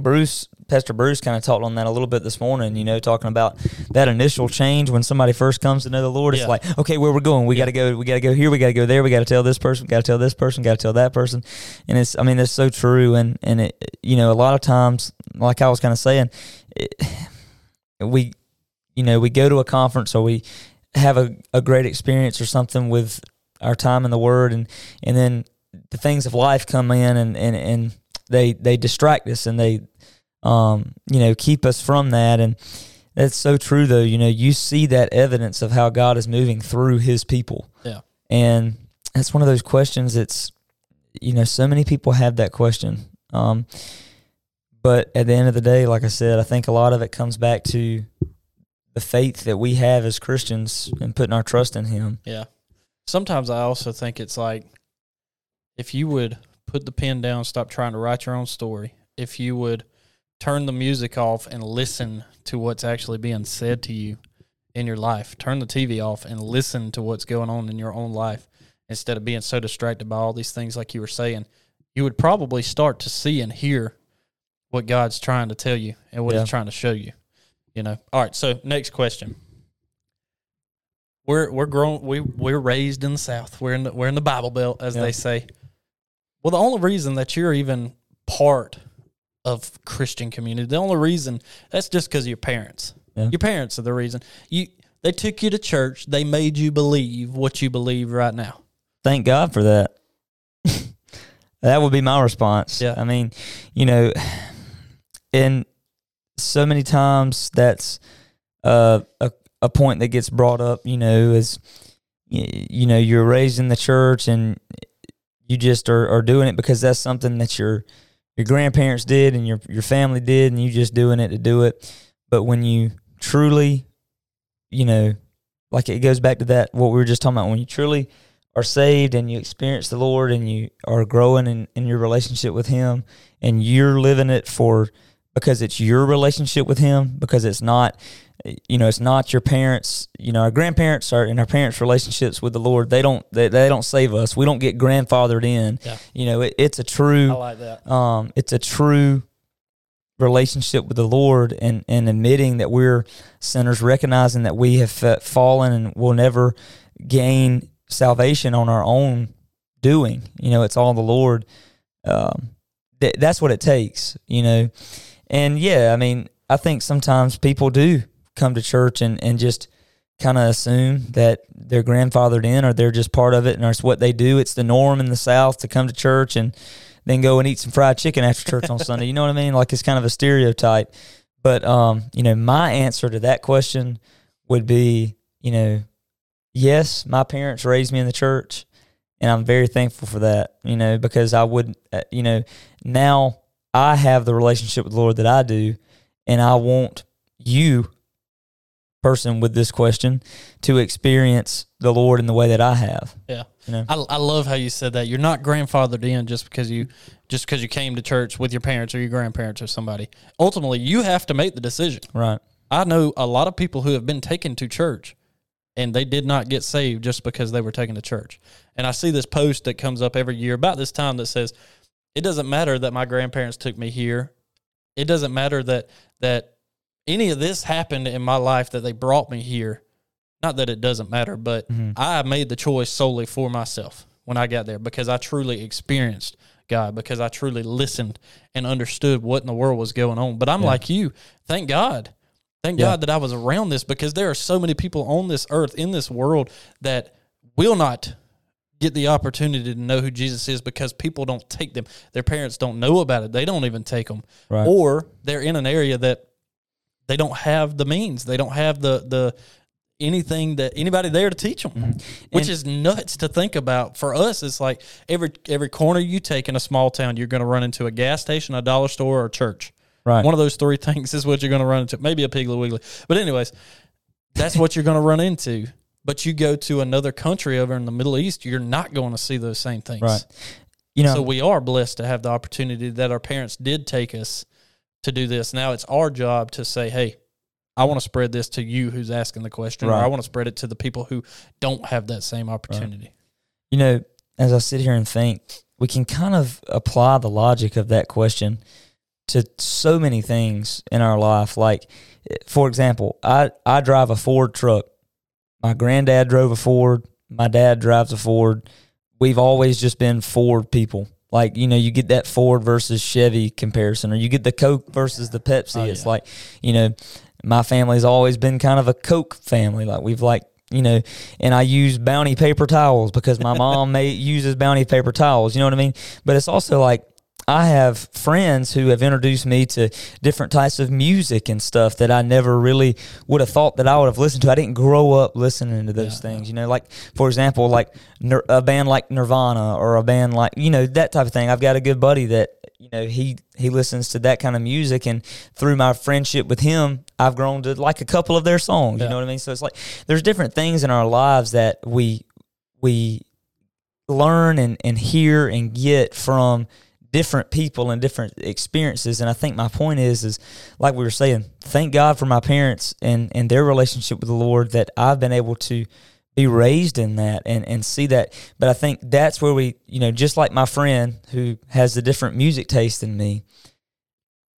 Pastor Bruce kind of talked on that a little bit this morning, you know, talking about that initial change when somebody first comes to know the Lord. It's like, okay, where we're going, we got to go. We got to go here. We got to go there. We got to tell this person. Got to tell this person. Got to tell that person. And it's, I mean, that's so true. And it, you know, a lot of times, like I was kind of saying, we go to a conference or we have a great experience or something with our time in the Word, and then the things of life come in and they distract us and they keep us from that. And that's so true though, you know, you see that evidence of how God is moving through His people. Yeah. And that's one of those questions that's, you know, so many people have that question. But at the end of the day, like I said, I think a lot of it comes back to the faith that we have as Christians and putting our trust in Him. Yeah. Sometimes I also think it's like, if you would put the pen down, stop trying to write your own story, if you would turn the music off and listen to what's actually being said to you in your life, turn the TV off and listen to what's going on in your own life instead of being so distracted by all these things like you were saying, you would probably start to see and hear what God's trying to tell you and what He's trying to show you, you know. All right, so next question. We're grown. We're raised in the South. We're in the Bible Belt, as they say. Well, the only reason that you're even part of Christian community, the only reason that's just because of your parents. Yeah. Your parents are the reason. They took you to church. They made you believe what you believe right now. Thank God for that. That would be my response. Yeah. I mean, you know. And so many times that's a point that gets brought up, you know, is, you know, you're raised in the church and you just are doing it because that's something that your grandparents did and your family did, and you just doing it to do it. But when you truly, you know, like it goes back to that, what we were just talking about, when you truly are saved and you experience the Lord and you are growing in your relationship with Him and you're living it for because it's your relationship with Him, because it's not, you know, it's not your parents, you know, our grandparents are in our parents' relationships with the Lord. They don't save us. We don't get grandfathered in. Yeah. You know, it's a true, I like that. It's a true relationship with the Lord and admitting that we're sinners, recognizing that we have fallen and will never gain salvation on our own doing. You know, it's all the Lord. That's what it takes, you know. And yeah, I mean, I think sometimes people do come to church and just kind of assume that they're grandfathered in or they're just part of it and that's what they do. It's the norm in the South to come to church and then go and eat some fried chicken after church on Sunday. You know what I mean? Like, it's kind of a stereotype. But, you know, my answer to that question would be, you know, yes, my parents raised me in the church, and I'm very thankful for that, you know, because I would, you know, now I have the relationship with the Lord that I do, and I want you, person with this question, to experience the Lord in the way that I have. Yeah. You know? I love how you said that. You're not grandfathered in just because you came to church with your parents or your grandparents or somebody. Ultimately, you have to make the decision. Right. I know a lot of people who have been taken to church, and they did not get saved just because they were taken to church. And I see this post that comes up every year about this time that says, it doesn't matter that my grandparents took me here. It doesn't matter that any of this happened in my life, that they brought me here. Not that it doesn't matter, but I made the choice solely for myself when I got there because I truly experienced God, because I truly listened and understood what in the world was going on. But I'm like you, thank God. Thank God that I was around this, because there are so many people on this earth, in this world, that will not get the opportunity to know who Jesus is because people don't take them. Their parents don't know about it. They don't even take them. Right. Or they're in an area that they don't have the means. They don't have the anything that anybody there to teach them, which is nuts to think about. For us, it's like every corner you take in a small town, you're going to run into a gas station, a dollar store, or a church. Right. One of those three things is what you're going to run into. Maybe a Piggly Wiggly. But anyways, that's what you're going to run into. But you go to another country over in the Middle East, you're not going to see those same things. Right. You know, so we are blessed to have the opportunity that our parents did take us to do this. Now it's our job to say, hey, I want to spread this to you who's asking the question, right, or I want to spread it to the people who don't have that same opportunity. Right. You know, as I sit here and think, we can kind of apply the logic of that question to so many things in our life. Like, for example, I drive a Ford truck. My granddad drove a Ford. My dad drives a Ford. We've always just been Ford people. Like, you know, you get that Ford versus Chevy comparison, or you get the Coke versus the Pepsi. Oh, yeah. It's like, you know, my family's always been kind of a Coke family. Like, we've like, you know, and I use Bounty paper towels because my mom uses Bounty paper towels. You know what I mean? But it's also like, I have friends who have introduced me to different types of music and stuff that I never really would have thought that I would have listened to. I didn't grow up listening to those things, you know, like, for example, like a band like Nirvana or a band like, you know, that type of thing. I've got a good buddy that, you know, he listens to that kind of music, and through my friendship with him, I've grown to like a couple of their songs, you know what I mean? So it's like there's different things in our lives that we learn and hear and get from different people and different experiences. And I think my point is like we were saying, thank God for my parents and their relationship with the Lord, that I've been able to be raised in that and see that. But I think that's where we, you know, just like my friend who has a different music taste than me,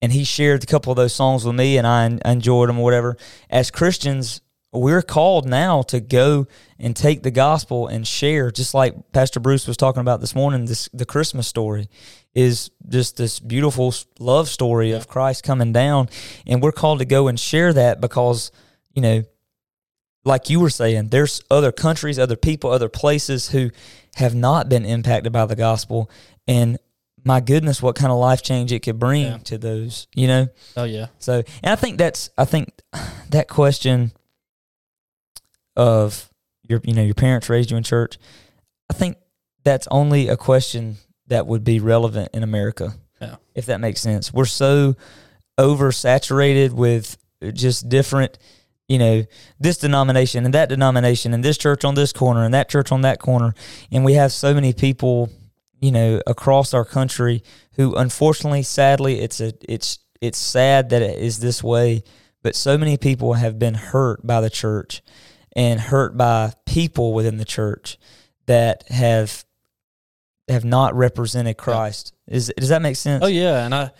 and he shared a couple of those songs with me, and I enjoyed them or whatever. As Christians, we're called now to go and take the gospel and share, just like Pastor Bruce was talking about this morning. The Christmas story is just this beautiful love story of Christ coming down, and we're called to go and share that because, you know, like you were saying, there's other countries, other people, other places who have not been impacted by the gospel, and my goodness, what kind of life change it could bring to those, you know? Oh, yeah. So, and I think that question of your parents raised you in church, I think that's only a question that would be relevant in America, if that makes sense. We're so oversaturated with just different, you know, this denomination and that denomination and this church on this corner and that church on that corner. And we have so many people, you know, across our country who, unfortunately, sadly, it's sad that it is this way, but so many people have been hurt by the church and hurt by people within the church that have not represented Christ. Does that make sense? Oh, yeah. And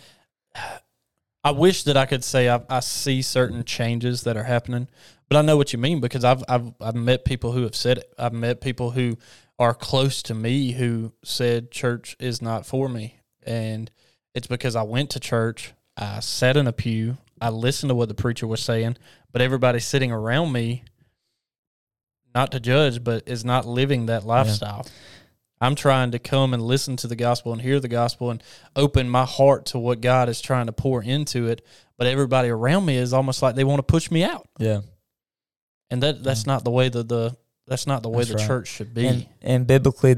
I wish that I could say I see certain changes that are happening, but I know what you mean, because I've met people who have said it. I've met people who are close to me who said church is not for me, and it's because I went to church, I sat in a pew, I listened to what the preacher was saying, but everybody sitting around me, not to judge, but is not living that lifestyle. Yeah. I'm trying to come and listen to the gospel and hear the gospel and open my heart to what God is trying to pour into it, but everybody around me is almost like they want to push me out. Yeah. And that's not the way the church should be. And biblically,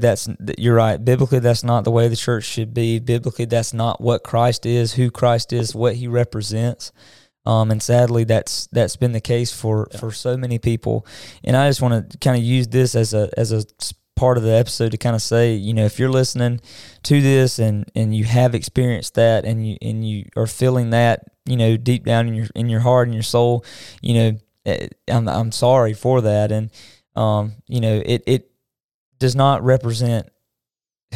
you're right. Biblically, that's not the way the church should be. Biblically, that's not what Christ is, who Christ is, what he represents. And sadly, that's been the case for so many people. And I just want to kind of use this as a part of the episode to kind of say, you know, if you're listening to this and you have experienced that and you are feeling that, you know, deep down in your heart and your soul, you know, I'm sorry for that. And, you know, it does not represent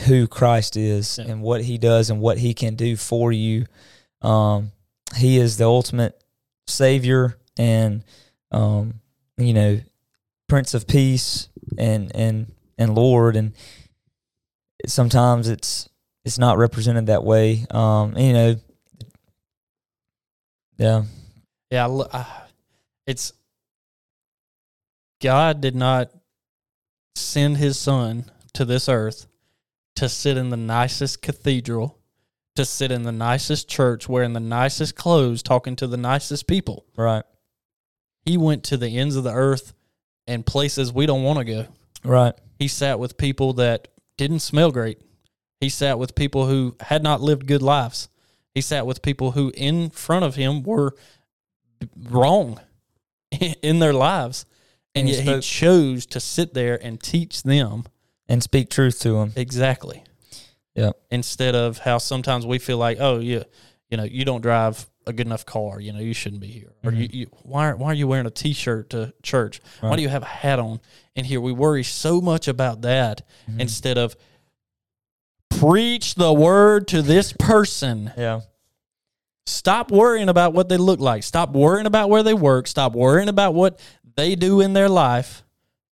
who Christ is and what he does and what he can do for you. He is the ultimate Savior and, you know, Prince of Peace and Lord, and sometimes it's not represented that way. You know, it's God did not send his son to this earth to sit in the nicest cathedral, to sit in the nicest church, wearing the nicest clothes, talking to the nicest people. Right. He went to the ends of the earth and places we don't want to go. Right. He sat with people that didn't smell great. He sat with people who had not lived good lives. He sat with people who in front of him were wrong in their lives. And yet he chose to sit there and teach them. And speak truth to them. Exactly. Yeah. Instead of how sometimes we feel like, oh, yeah, you know, you don't drive a good enough car. You know, you shouldn't be here. Mm-hmm. Or why are you wearing a T-shirt to church? Right. Why do you have a hat on in here? We worry so much about that instead of preach the word to this person. Yeah. Stop worrying about what they look like. Stop worrying about where they work. Stop worrying about what they do in their life.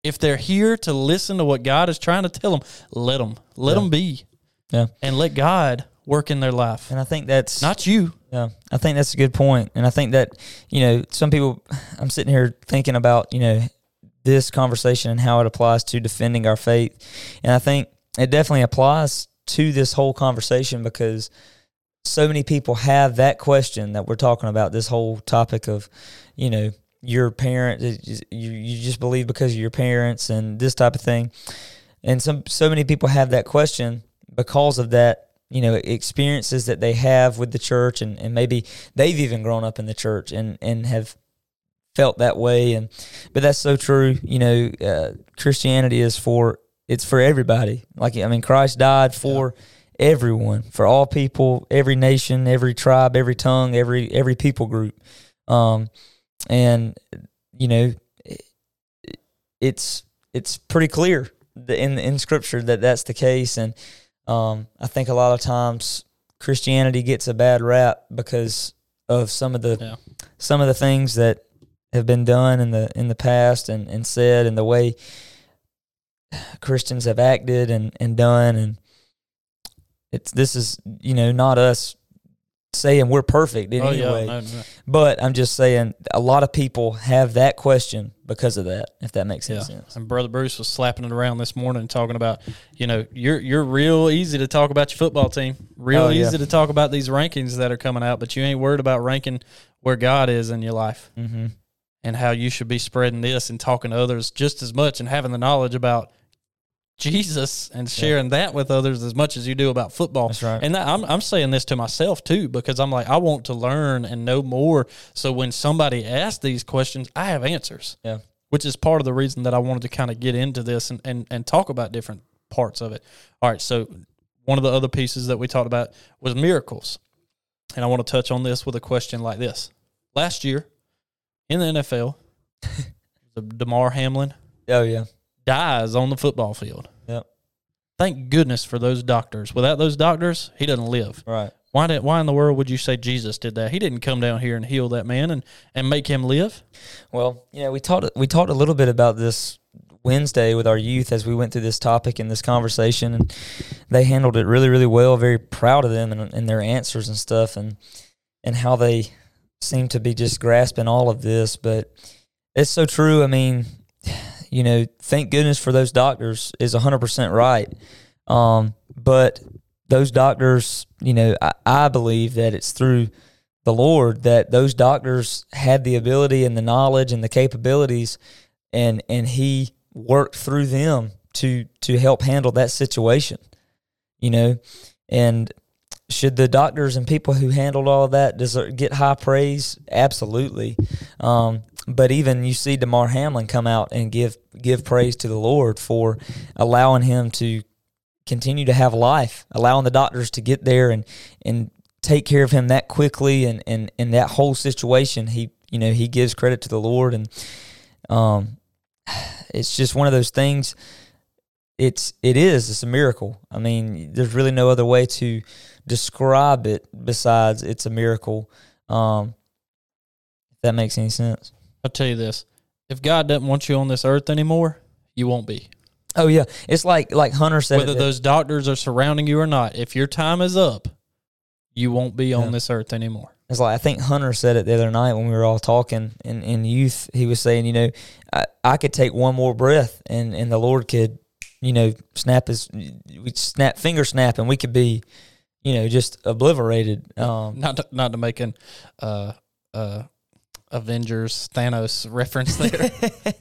If they're here to listen to what God is trying to tell them, let them be. Yeah. And let God work in their life. And I think that's... Not you. Yeah. I think that's a good point. And I think that, you know, some people... I'm sitting here thinking about, you know, this conversation and how it applies to defending our faith. And I think it definitely applies to this whole conversation because so many people have that question that we're talking about, this whole topic of, you know, your parents, you just believe because of your parents and this type of thing. And so many people have that question because of that, you know, experiences that they have with the church and maybe they've even grown up in the church and have felt that way. But that's so true. You know, Christianity is for everybody. Like, I mean, Christ died for everyone, for all people, every nation, every tribe, every tongue, every people group. And, you know, it's pretty clear in Scripture that that's the case. And I think a lot of times Christianity gets a bad rap because of some of the things that have been done in the past and said, and the way Christians have acted and done. And this is, you know, not us saying we're perfect in any way. No. But I'm just saying a lot of people have that question because of that, if that makes any sense. And Brother Bruce was slapping it around this morning talking about, you know, you're real easy to talk about your football team, easy to talk about these rankings that are coming out, but you ain't worried about ranking where God is in your life and how you should be spreading this and talking to others just as much and having the knowledge about Jesus and sharing that with others as much as you do about football. That's right. And I'm saying this to myself too, because I'm like, I want to learn and know more. So when somebody asks these questions, I have answers. Yeah. Which is part of the reason that I wanted to kind of get into this and talk about different parts of it. All right. So one of the other pieces that we talked about was miracles. And I want to touch on this with a question like this. Last year in the NFL, DeMar Hamlin. Oh yeah. Dies on the football field. Yep. Thank goodness for those doctors. Without those doctors, he doesn't live. Right. Why in the world would you say Jesus did that? He didn't come down here and heal that man and make him live. Well, you know, we talked a little bit about this Wednesday with our youth as we went through this topic and this conversation, and they handled it really, really well. Very proud of them and their answers and stuff, and how they seem to be just grasping all of this. But it's so true. I mean, you know, thank goodness for those doctors is 100% right. But those doctors, you know, I believe that it's through the Lord that those doctors had the ability and the knowledge and the capabilities, and He worked through them to help handle that situation, you know. And should the doctors and people who handled all of that get high praise? Absolutely. But even you see DeMar Hamlin come out and give praise to the Lord for allowing him to continue to have life, allowing the doctors to get there and take care of him that quickly, and that whole situation. He, you know, he gives credit to the Lord, and it's just one of those things. It's a miracle. I mean, there's really no other way to describe it besides it's a miracle. If that makes any sense. I'll tell you this. If God doesn't want you on this earth anymore, you won't be. Oh, yeah. It's like Hunter said. Whether those doctors are surrounding you or not, if your time is up, you won't be on this earth anymore. It's like I think Hunter said it the other night when we were all talking in youth. He was saying, you know, I could take one more breath and the Lord could, you know, finger snap, and we could be, you know, just obliterated. Not to make an Avengers Thanos reference there.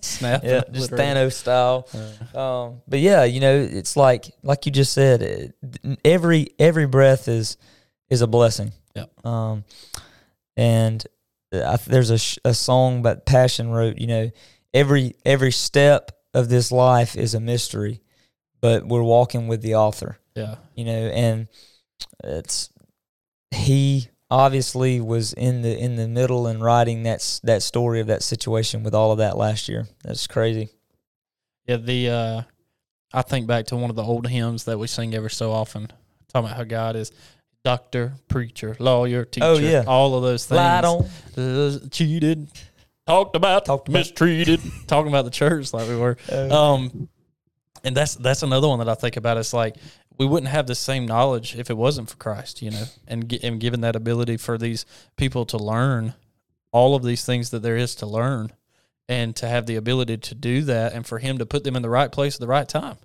Snap. Yeah, just literally. Thanos style. Yeah. But yeah, you know, it's like you just said, every breath is a blessing. Yeah. And there's a song that Passion wrote, you know, every step of this life is a mystery, but we're walking with the author. Yeah. You know, and he obviously was in the middle and writing that story of that situation with all of that last year. That's crazy. Yeah, I think back to one of the old hymns that we sing every so often, talking about how God is doctor, preacher, lawyer, teacher, oh, yeah, all of those things. Lied on, cheated, talked about, mistreated, talking about the church like we were. And that's another one that I think about. It's like, we wouldn't have the same knowledge if it wasn't for Christ, you know, and given that ability for these people to learn all of these things that there is to learn and to have the ability to do that and for him to put them in the right place at the right time,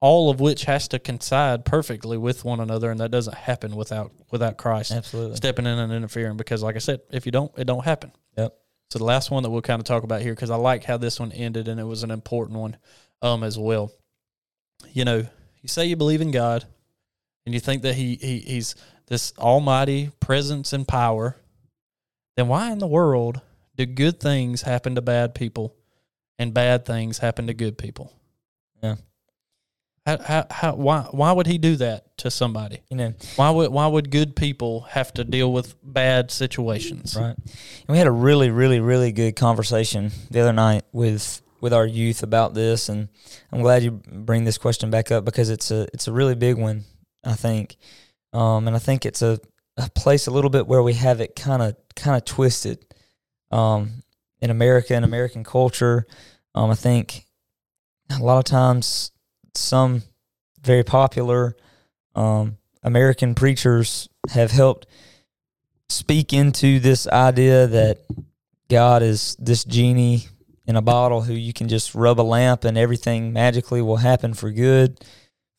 all of which has to coincide perfectly with one another, and that doesn't happen without Christ absolutely stepping in and interfering, because like I said, if you don't, it don't happen. Yep. So the last one that we'll kind of talk about here, because I like how this one ended, and it was an important one as well. You know, you say you believe in God, and you think that He's this almighty presence and power, then why in the world do good things happen to bad people and bad things happen to good people? Yeah. Why would He do that to somebody? You know, why would good people have to deal with bad situations? Right. And we had a really, really, really good conversation the other night with our youth about this, and I'm glad you bring this question back up, because it's a really big one, I think, and I think it's a place a little bit where we have it kind of twisted in America and American culture. I think a lot of times some very popular American preachers have helped speak into this idea that God is this genie in a bottle who you can just rub a lamp and everything magically will happen for good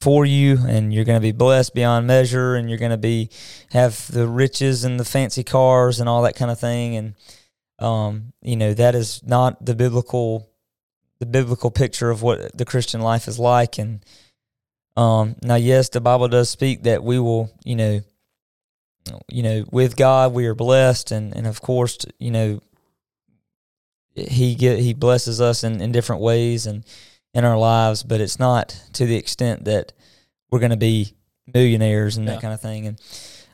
for you, and you're going to be blessed beyond measure, and you're going to have the riches and the fancy cars and all that kind of thing. And you know, that is not the biblical picture of what the Christian life is like. And now, yes, the Bible does speak that we will, you know, with God we are blessed, and of course, you know, He blesses us in different ways and in our lives, but it's not to the extent that we're going to be millionaires and that kind of thing.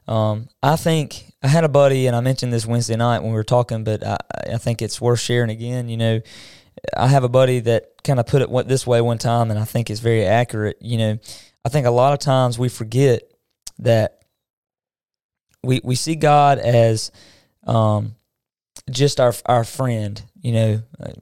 And I think I had a buddy, and I mentioned this Wednesday night when we were talking, but I think it's worth sharing again. You know, I have a buddy that kind of put it this way one time, and I think it's very accurate. You know, I think a lot of times we forget that we see God as just our friend. You know,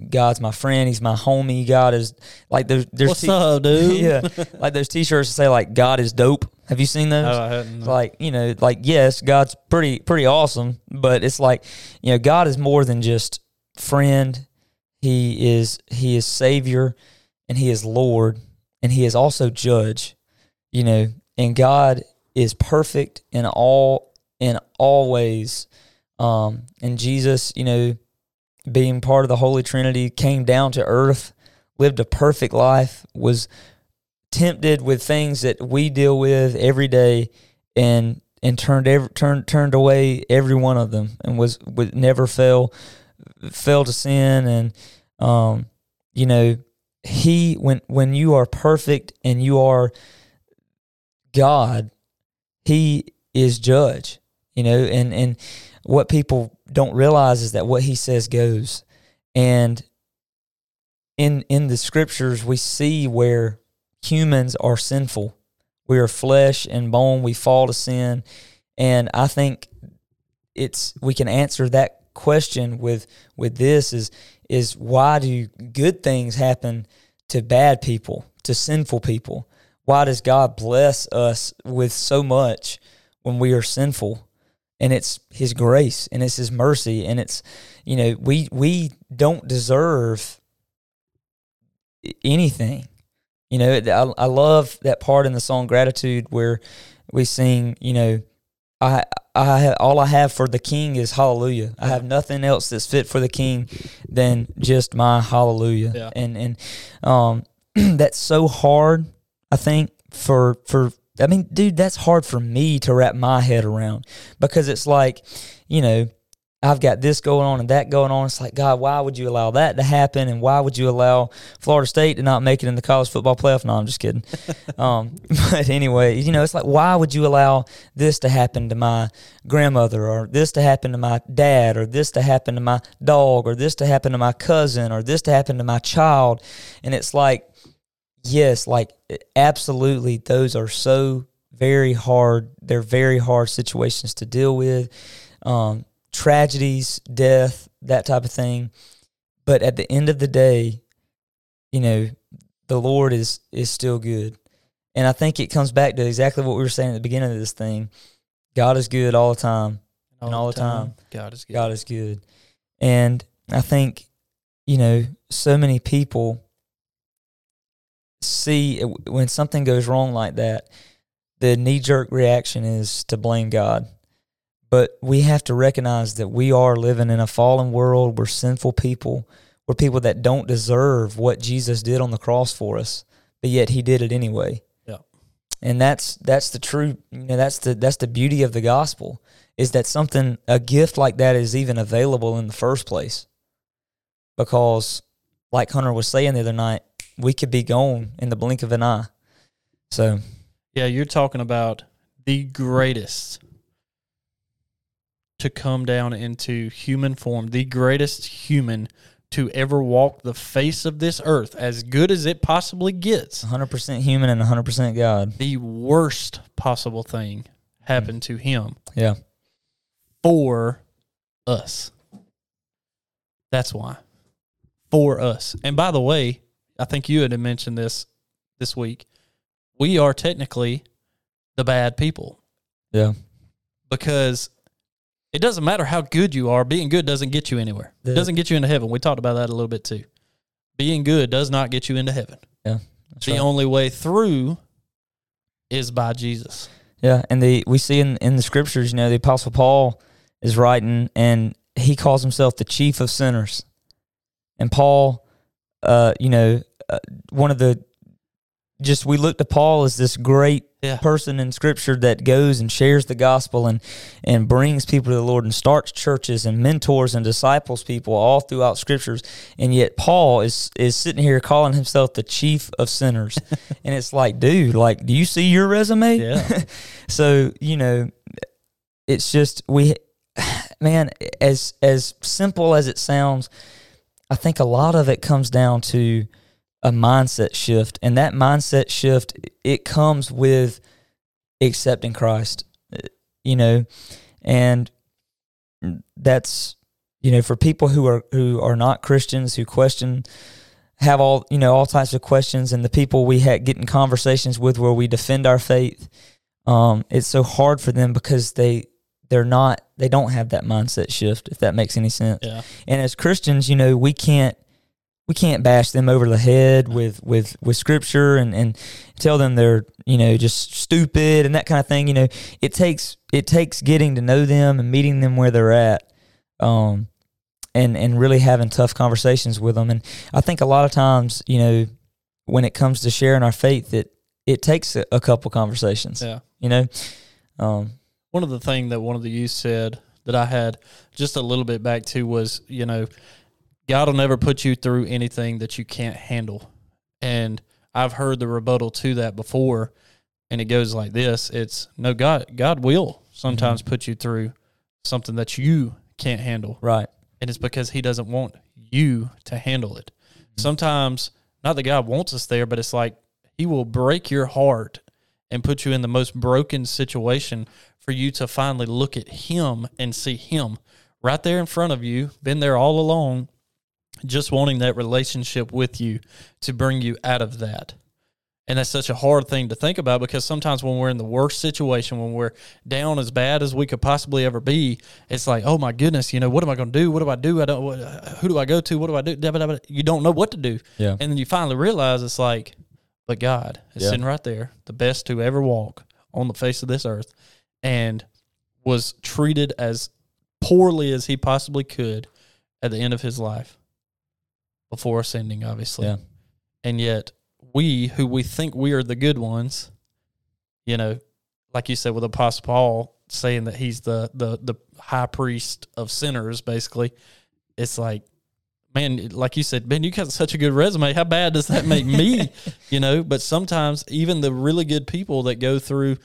God's my friend. He's my homie. God is like there's what's up, dude? Yeah, like those T-shirts that say like God is dope. Have you seen those? Oh, I hadn't. Like, you know, like yes, God's pretty awesome, but it's like, you know, God is more than just friend. He is Savior, and He is Lord, and He is also Judge. You know, and God is perfect in all ways. And Jesus, you know, being part of the Holy Trinity, came down to earth, lived a perfect life, was tempted with things that we deal with every day, and turned away every one of them, and would never fell to sin. And you know, He when you are perfect and you are God, He is Judge. You know, and what people don't realize is that what He says goes. And in the Scriptures, we see where humans are sinful. We are flesh and bone. We fall to sin. And I think we can answer that question with this is why do good things happen to bad people, to sinful people? Why does God bless us with so much when we are sinful? And it's His grace, and it's His mercy, and it's, you know, we don't deserve anything. You know, I love that part in the song Gratitude where we sing, you know, All I have for the King is hallelujah. I have nothing else that's fit for the King than just my hallelujah. Yeah. And that's so hard, I think, for I mean, dude, that's hard for me to wrap my head around, because it's like, you know, I've got this going on and that going on. It's like, God, why would you allow that to happen? And why would you allow Florida State to not make it in the college football playoff? No, I'm just kidding. But anyway, you know, it's like, why would you allow this to happen to my grandmother, or this to happen to my dad, or this to happen to my dog, or this to happen to my cousin, or this to happen to my child? And it's like, yes, like absolutely, those are so very hard. They're very hard situations to deal with. Tragedies, death, that type of thing. But at the end of the day, you know, the Lord is still good. And I think it comes back to exactly what we were saying at the beginning of this thing. God is good all the time. And all the time, God is good. God is good. And I think, you know, so many people see when something goes wrong like that, the knee-jerk reaction is to blame God. But we have to recognize that we are living in a fallen world. We're sinful people. We're people that don't deserve what Jesus did on the cross for us, but yet He did it anyway. Yeah. And that's the true, you know, that's the beauty of the gospel, is that a gift like that is even available in the first place. Because like Hunter was saying the other night, we could be gone in the blink of an eye. So, yeah, you're talking about the greatest to come down into human form, the greatest human to ever walk the face of this earth, as good as it possibly gets. 100% human and 100% God. The worst possible thing happened to Him. Yeah. For us. That's why. For us. And by the way, I think you had mentioned this week, we are technically the bad people. Yeah. Because it doesn't matter how good you are. Being good doesn't get you anywhere. It doesn't get you into heaven. We talked about that a little bit too. Being good does not get you into heaven. Yeah, the only way through is by Jesus. Yeah, and we see in the Scriptures, you know, the Apostle Paul is writing, and he calls himself the chief of sinners. And Paul, we look to Paul as this great person in Scripture that goes and shares the gospel and brings people to the Lord and starts churches and mentors and disciples people all throughout Scriptures. And yet Paul is sitting here calling himself the chief of sinners. And it's like, dude, like, do you see your resume? Yeah. So, you know, it's just, man, as simple as it sounds, I think a lot of it comes down to a mindset shift, and that mindset shift, it comes with accepting Christ, you know, and that's, you know, for people who are not Christians, who question, have all, you know, all types of questions, and the people we get in conversations with where we defend our faith, it's so hard for them because they don't have that mindset shift, if that makes any sense. Yeah. And as Christians, you know, we can't bash them over the head with Scripture and tell them they're, you know, just stupid and that kind of thing. You know, it takes getting to know them and meeting them where they're at, and really having tough conversations with them. And I think a lot of times, you know, when it comes to sharing our faith, it takes a couple conversations. Yeah, you know. One of the things that one of the youth said that I had just a little bit back to was, you know, God will never put you through anything that you can't handle. And I've heard the rebuttal to that before, and it goes like this. It's, no, God will sometimes put you through something that you can't handle. Right. And it's because He doesn't want you to handle it. Mm-hmm. Sometimes, not that God wants us there, but it's like He will break your heart and put you in the most broken situation for you to finally look at Him and see Him right there in front of you, been there all along, just wanting that relationship with you to bring you out of that. And that's such a hard thing to think about, because sometimes when we're in the worst situation, when we're down as bad as we could possibly ever be, it's like, oh my goodness, you know, what am I going to do? What do I do? Who do I go to? What do I do? You don't know what to do. Yeah. And then you finally realize it's like, but God is sitting right there, the best to ever walk on the face of this earth. And was treated as poorly as he possibly could at the end of his life before ascending, obviously. Yeah. And yet we, who we think we are the good ones, you know, like you said with Apostle Paul saying that he's the high priest of sinners, basically, it's like, man, like you said, man, you got such a good resume. How bad does that make me? You know, but sometimes even the really good people that go through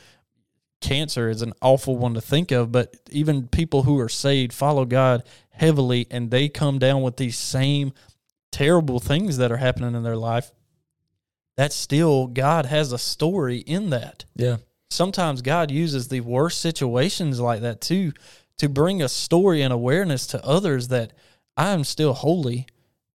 cancer is an awful one to think of, but even people who are saved follow God heavily, and they come down with these same terrible things that are happening in their life. That's still, God has a story in that. Yeah. Sometimes God uses the worst situations like that too to bring a story and awareness to others that I'm still holy,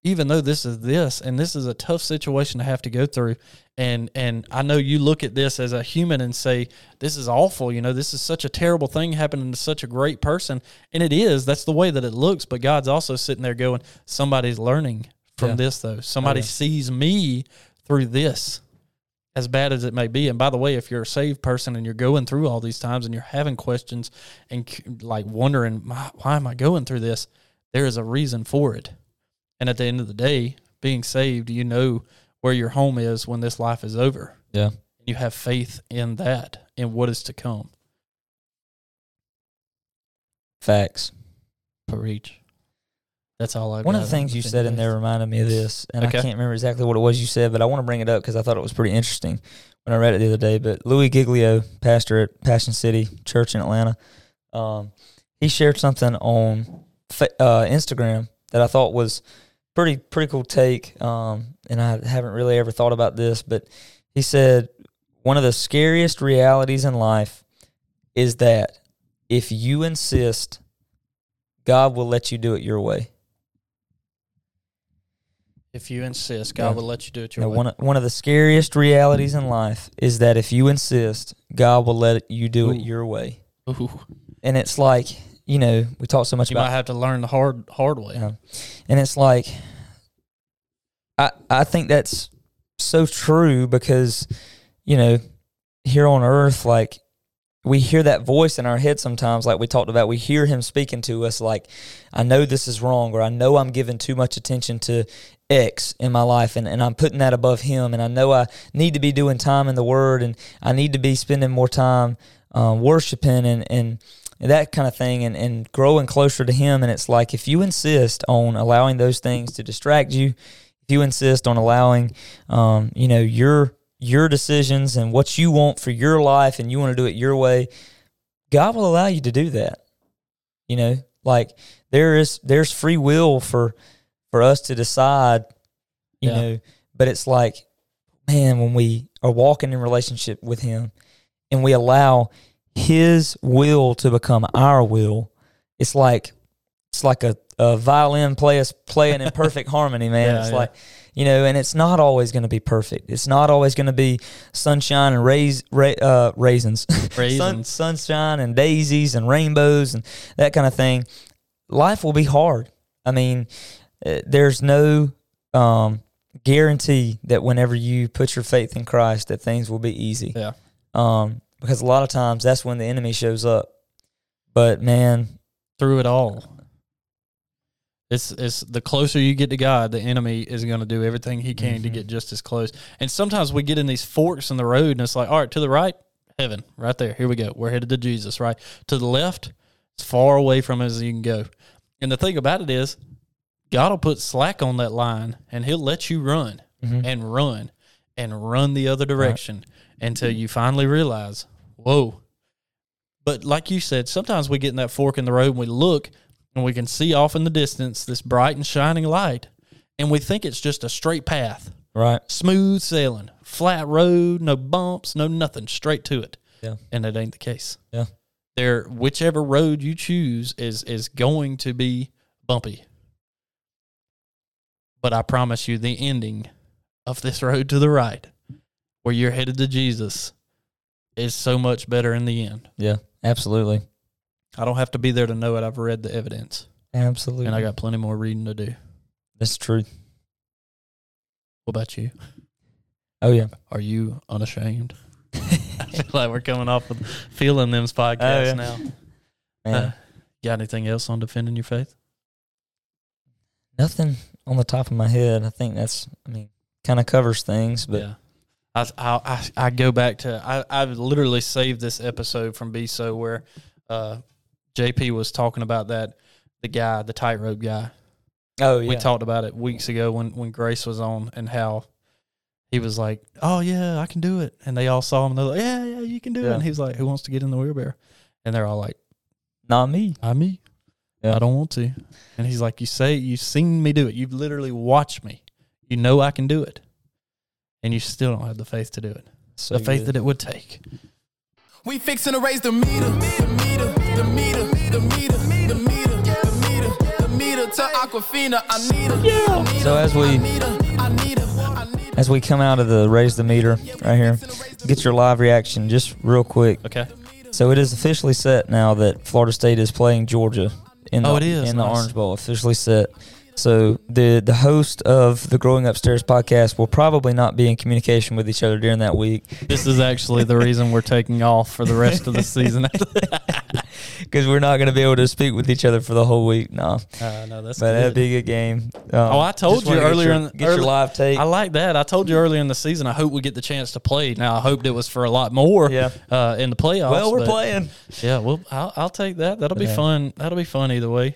even though this is this, and this is a tough situation to have to go through. And I know you look at this as a human and say, this is awful. You know, this is such a terrible thing happening to such a great person. And it is. That's the way that it looks. But God's also sitting there going, somebody's learning from this, though. Somebody sees me through this, as bad as it may be. And by the way, if you're a saved person and you're going through all these times and you're having questions and like wondering, why am I going through this? There is a reason for it. And at the end of the day, being saved, you know where your home is when this life is over. Yeah. You have faith in that and what is to come. Facts. Preach. That's all I got. One of the things you said in there reminded me of this, and I can't remember exactly what it was you said, but I want to bring it up because I thought it was pretty interesting when I read it the other day. But Louis Giglio, pastor at Passion City Church in Atlanta, he shared something on Instagram that I thought was pretty cool take, and I haven't really ever thought about this, but he said, one of the scariest realities in life is that if you insist, God will let you do it your way. If you insist, God will let you do it your way. One of the scariest realities in life is that if you insist, God will let you do it your way. Ooh. And it's like, you know, we talk so much about... You might have to learn the hard way. You know, and it's like, I think that's so true because, you know, here on earth, like, we hear that voice in our head sometimes, like we talked about. We hear him speaking to us like, I know this is wrong, or I know I'm giving too much attention to X in my life, and I'm putting that above him, and I know I need to be doing time in the Word, and I need to be spending more time worshiping and that kind of thing, and growing closer to him. And it's like, if you insist on allowing those things to distract you, if you insist on allowing, you know, your decisions and what you want for your life, and you want to do it your way, God will allow you to do that. You know, like there's free will for us to decide, you know, but it's like, man, when we are walking in relationship with him and we allow his will to become our will, it's like a violin playing in perfect harmony, man. Yeah, it's like, you know, and it's not always going to be perfect. It's not always going to be sunshine and raisins. Sunshine and daisies and rainbows and that kind of thing. Life will be hard. I mean, there's no guarantee that whenever you put your faith in Christ that things will be easy. Yeah. Because a lot of times that's when the enemy shows up. But, man, through it all, it's the closer you get to God, the enemy is going to do everything he can to get just as close. And sometimes we get in these forks in the road, and it's like, all right, to the right, heaven, right there. Here we go. We're headed to Jesus, right? To the left, as far away from it as you can go. And the thing about it is, God will put slack on that line, and he'll let you run and run and run the other direction. Right. Until you finally realize, whoa. But like you said, sometimes we get in that fork in the road and we look and we can see off in the distance this bright and shining light, and we think it's just a straight path. Right. Smooth sailing, flat road, no bumps, no nothing, straight to it. Yeah. And that ain't the case. Yeah. There, whichever road you choose is going to be bumpy. But I promise you the ending of this road to the right, where you're headed to Jesus, is so much better in the end. Yeah, absolutely. I don't have to be there to know it. I've read the evidence. Absolutely. And I got plenty more reading to do. That's true. What about you? Oh, yeah. Are you unashamed? I feel like we're coming off of Feeling Them's podcast now. Man. Got anything else on defending your faith? Nothing on the top of my head. I think that's, I mean, kind of covers things. But yeah. I go back to, I've literally saved this episode from BSO where JP was talking about that, the tightrope guy. Oh, yeah. We talked about it weeks ago when Grace was on and how he was like, oh, yeah, I can do it. And they all saw him. And they're like, yeah, you can do it. And he's like, who wants to get in the wheelbarrow? And they're all like, Not me. Yeah. I don't want to. And he's like, you say you've seen me do it. You've literally watched me. You know I can do it. And you still don't have the faith to do it. So the faith that it would take. We fixing to raise the meter to Aquafina. I need it. Yeah. So as we come out of the raise the meter right here, get your live reaction just real quick. Okay. So it is officially set now that Florida State is playing Georgia in the Orange Bowl. Officially set. So the host of the Growing Upstairs podcast will probably not be in communication with each other during that week. This is actually the reason we're taking off for the rest of the season. Because we're not going to be able to speak with each other for the whole week. No. No, that's but good. That'd be a good game. I told you earlier. Get your live take. I like that. I told you earlier in the season, I hope we get the chance to play. Now, I hoped it was for a lot more in the playoffs. Well, we're playing. Yeah, well, I'll take that. That'll be fun. That'll be fun either way.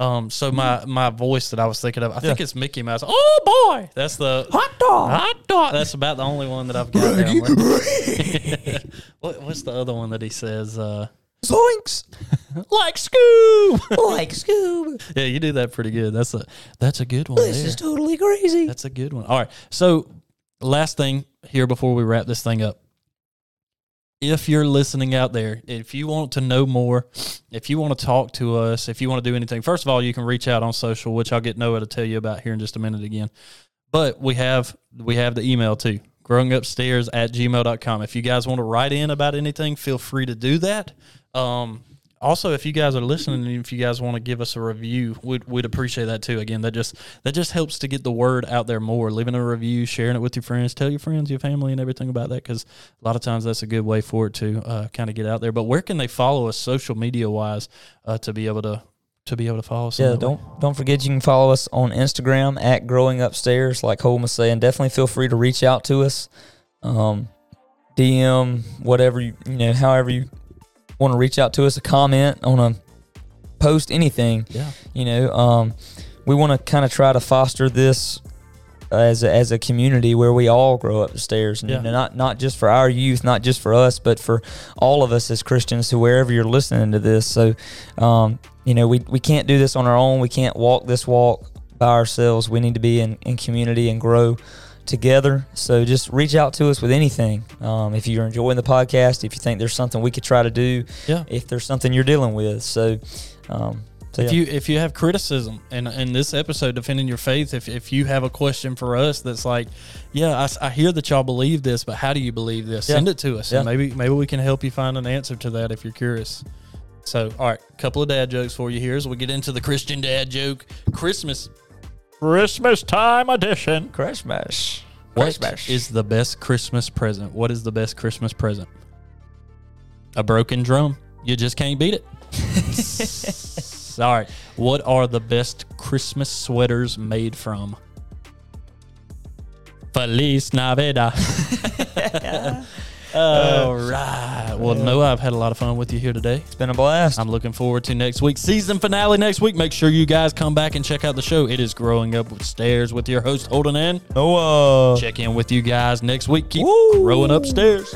So my voice that I was thinking of, I think it's Mickey Mouse. Oh, boy. That's the hot dog. That's about the only one that I've got down with. What's the other one that he says? Zoinks. Like Scoob. Yeah, you do that pretty good. That's a good one. This is totally crazy. That's a good one. All right. So last thing here before we wrap this thing up. If you're listening out there, if you want to know more, if you want to talk to us, if you want to do anything, first of all, you can reach out on social, which I'll get Noah to tell you about here in just a minute again. But we have the email too, growingupstairs@gmail.com. If you guys want to write in about anything, feel free to do that. Also, if you guys are listening and if you guys want to give us a review, we'd appreciate that too. Again, that just helps to get the word out there more. Leaving a review, sharing it with your friends, tell your friends, your family, and everything about that, because a lot of times that's a good way for it to kind of get out there. But where can they follow us social media-wise to be able to follow us? Yeah, don't forget you can follow us on Instagram at Growing Upstairs, like Holden was saying. Definitely feel free to reach out to us, DM, whatever, however you want to reach out to us, a comment on a post, anything. We want to kind of try to foster this as a community where we all grow upstairs, and not just for our youth, not just for us, but for all of us as Christians, who wherever you're listening to this. So we can't do this on our own. We can't walk this walk by ourselves. We need to be in community and grow together. So just reach out to us with anything. If you're enjoying the podcast, if you think there's something we could try to do, if there's something you're dealing with. So if you have criticism in this episode, Defending Your Faith, if you have a question for us that's like, I hear that y'all believe this, but how do you believe this? Send it to us, and maybe we can help you find an answer to that if you're curious. So, all right, couple of dad jokes for you here as we get into the Christian dad joke Christmas time edition. Christmas. What is the best Christmas present? What is the best Christmas present? A broken drum. You just can't beat it. All right. What are the best Christmas sweaters made from? Feliz Navidad. All right. Well, Noah, I've had a lot of fun with you here today. It's been a blast. I'm looking forward to next week's season finale next week. Make sure you guys come back and check out the show. It is Growing Up Upstairs with your host, Holden and Noah. Check in with you guys next week. Keep growing upstairs.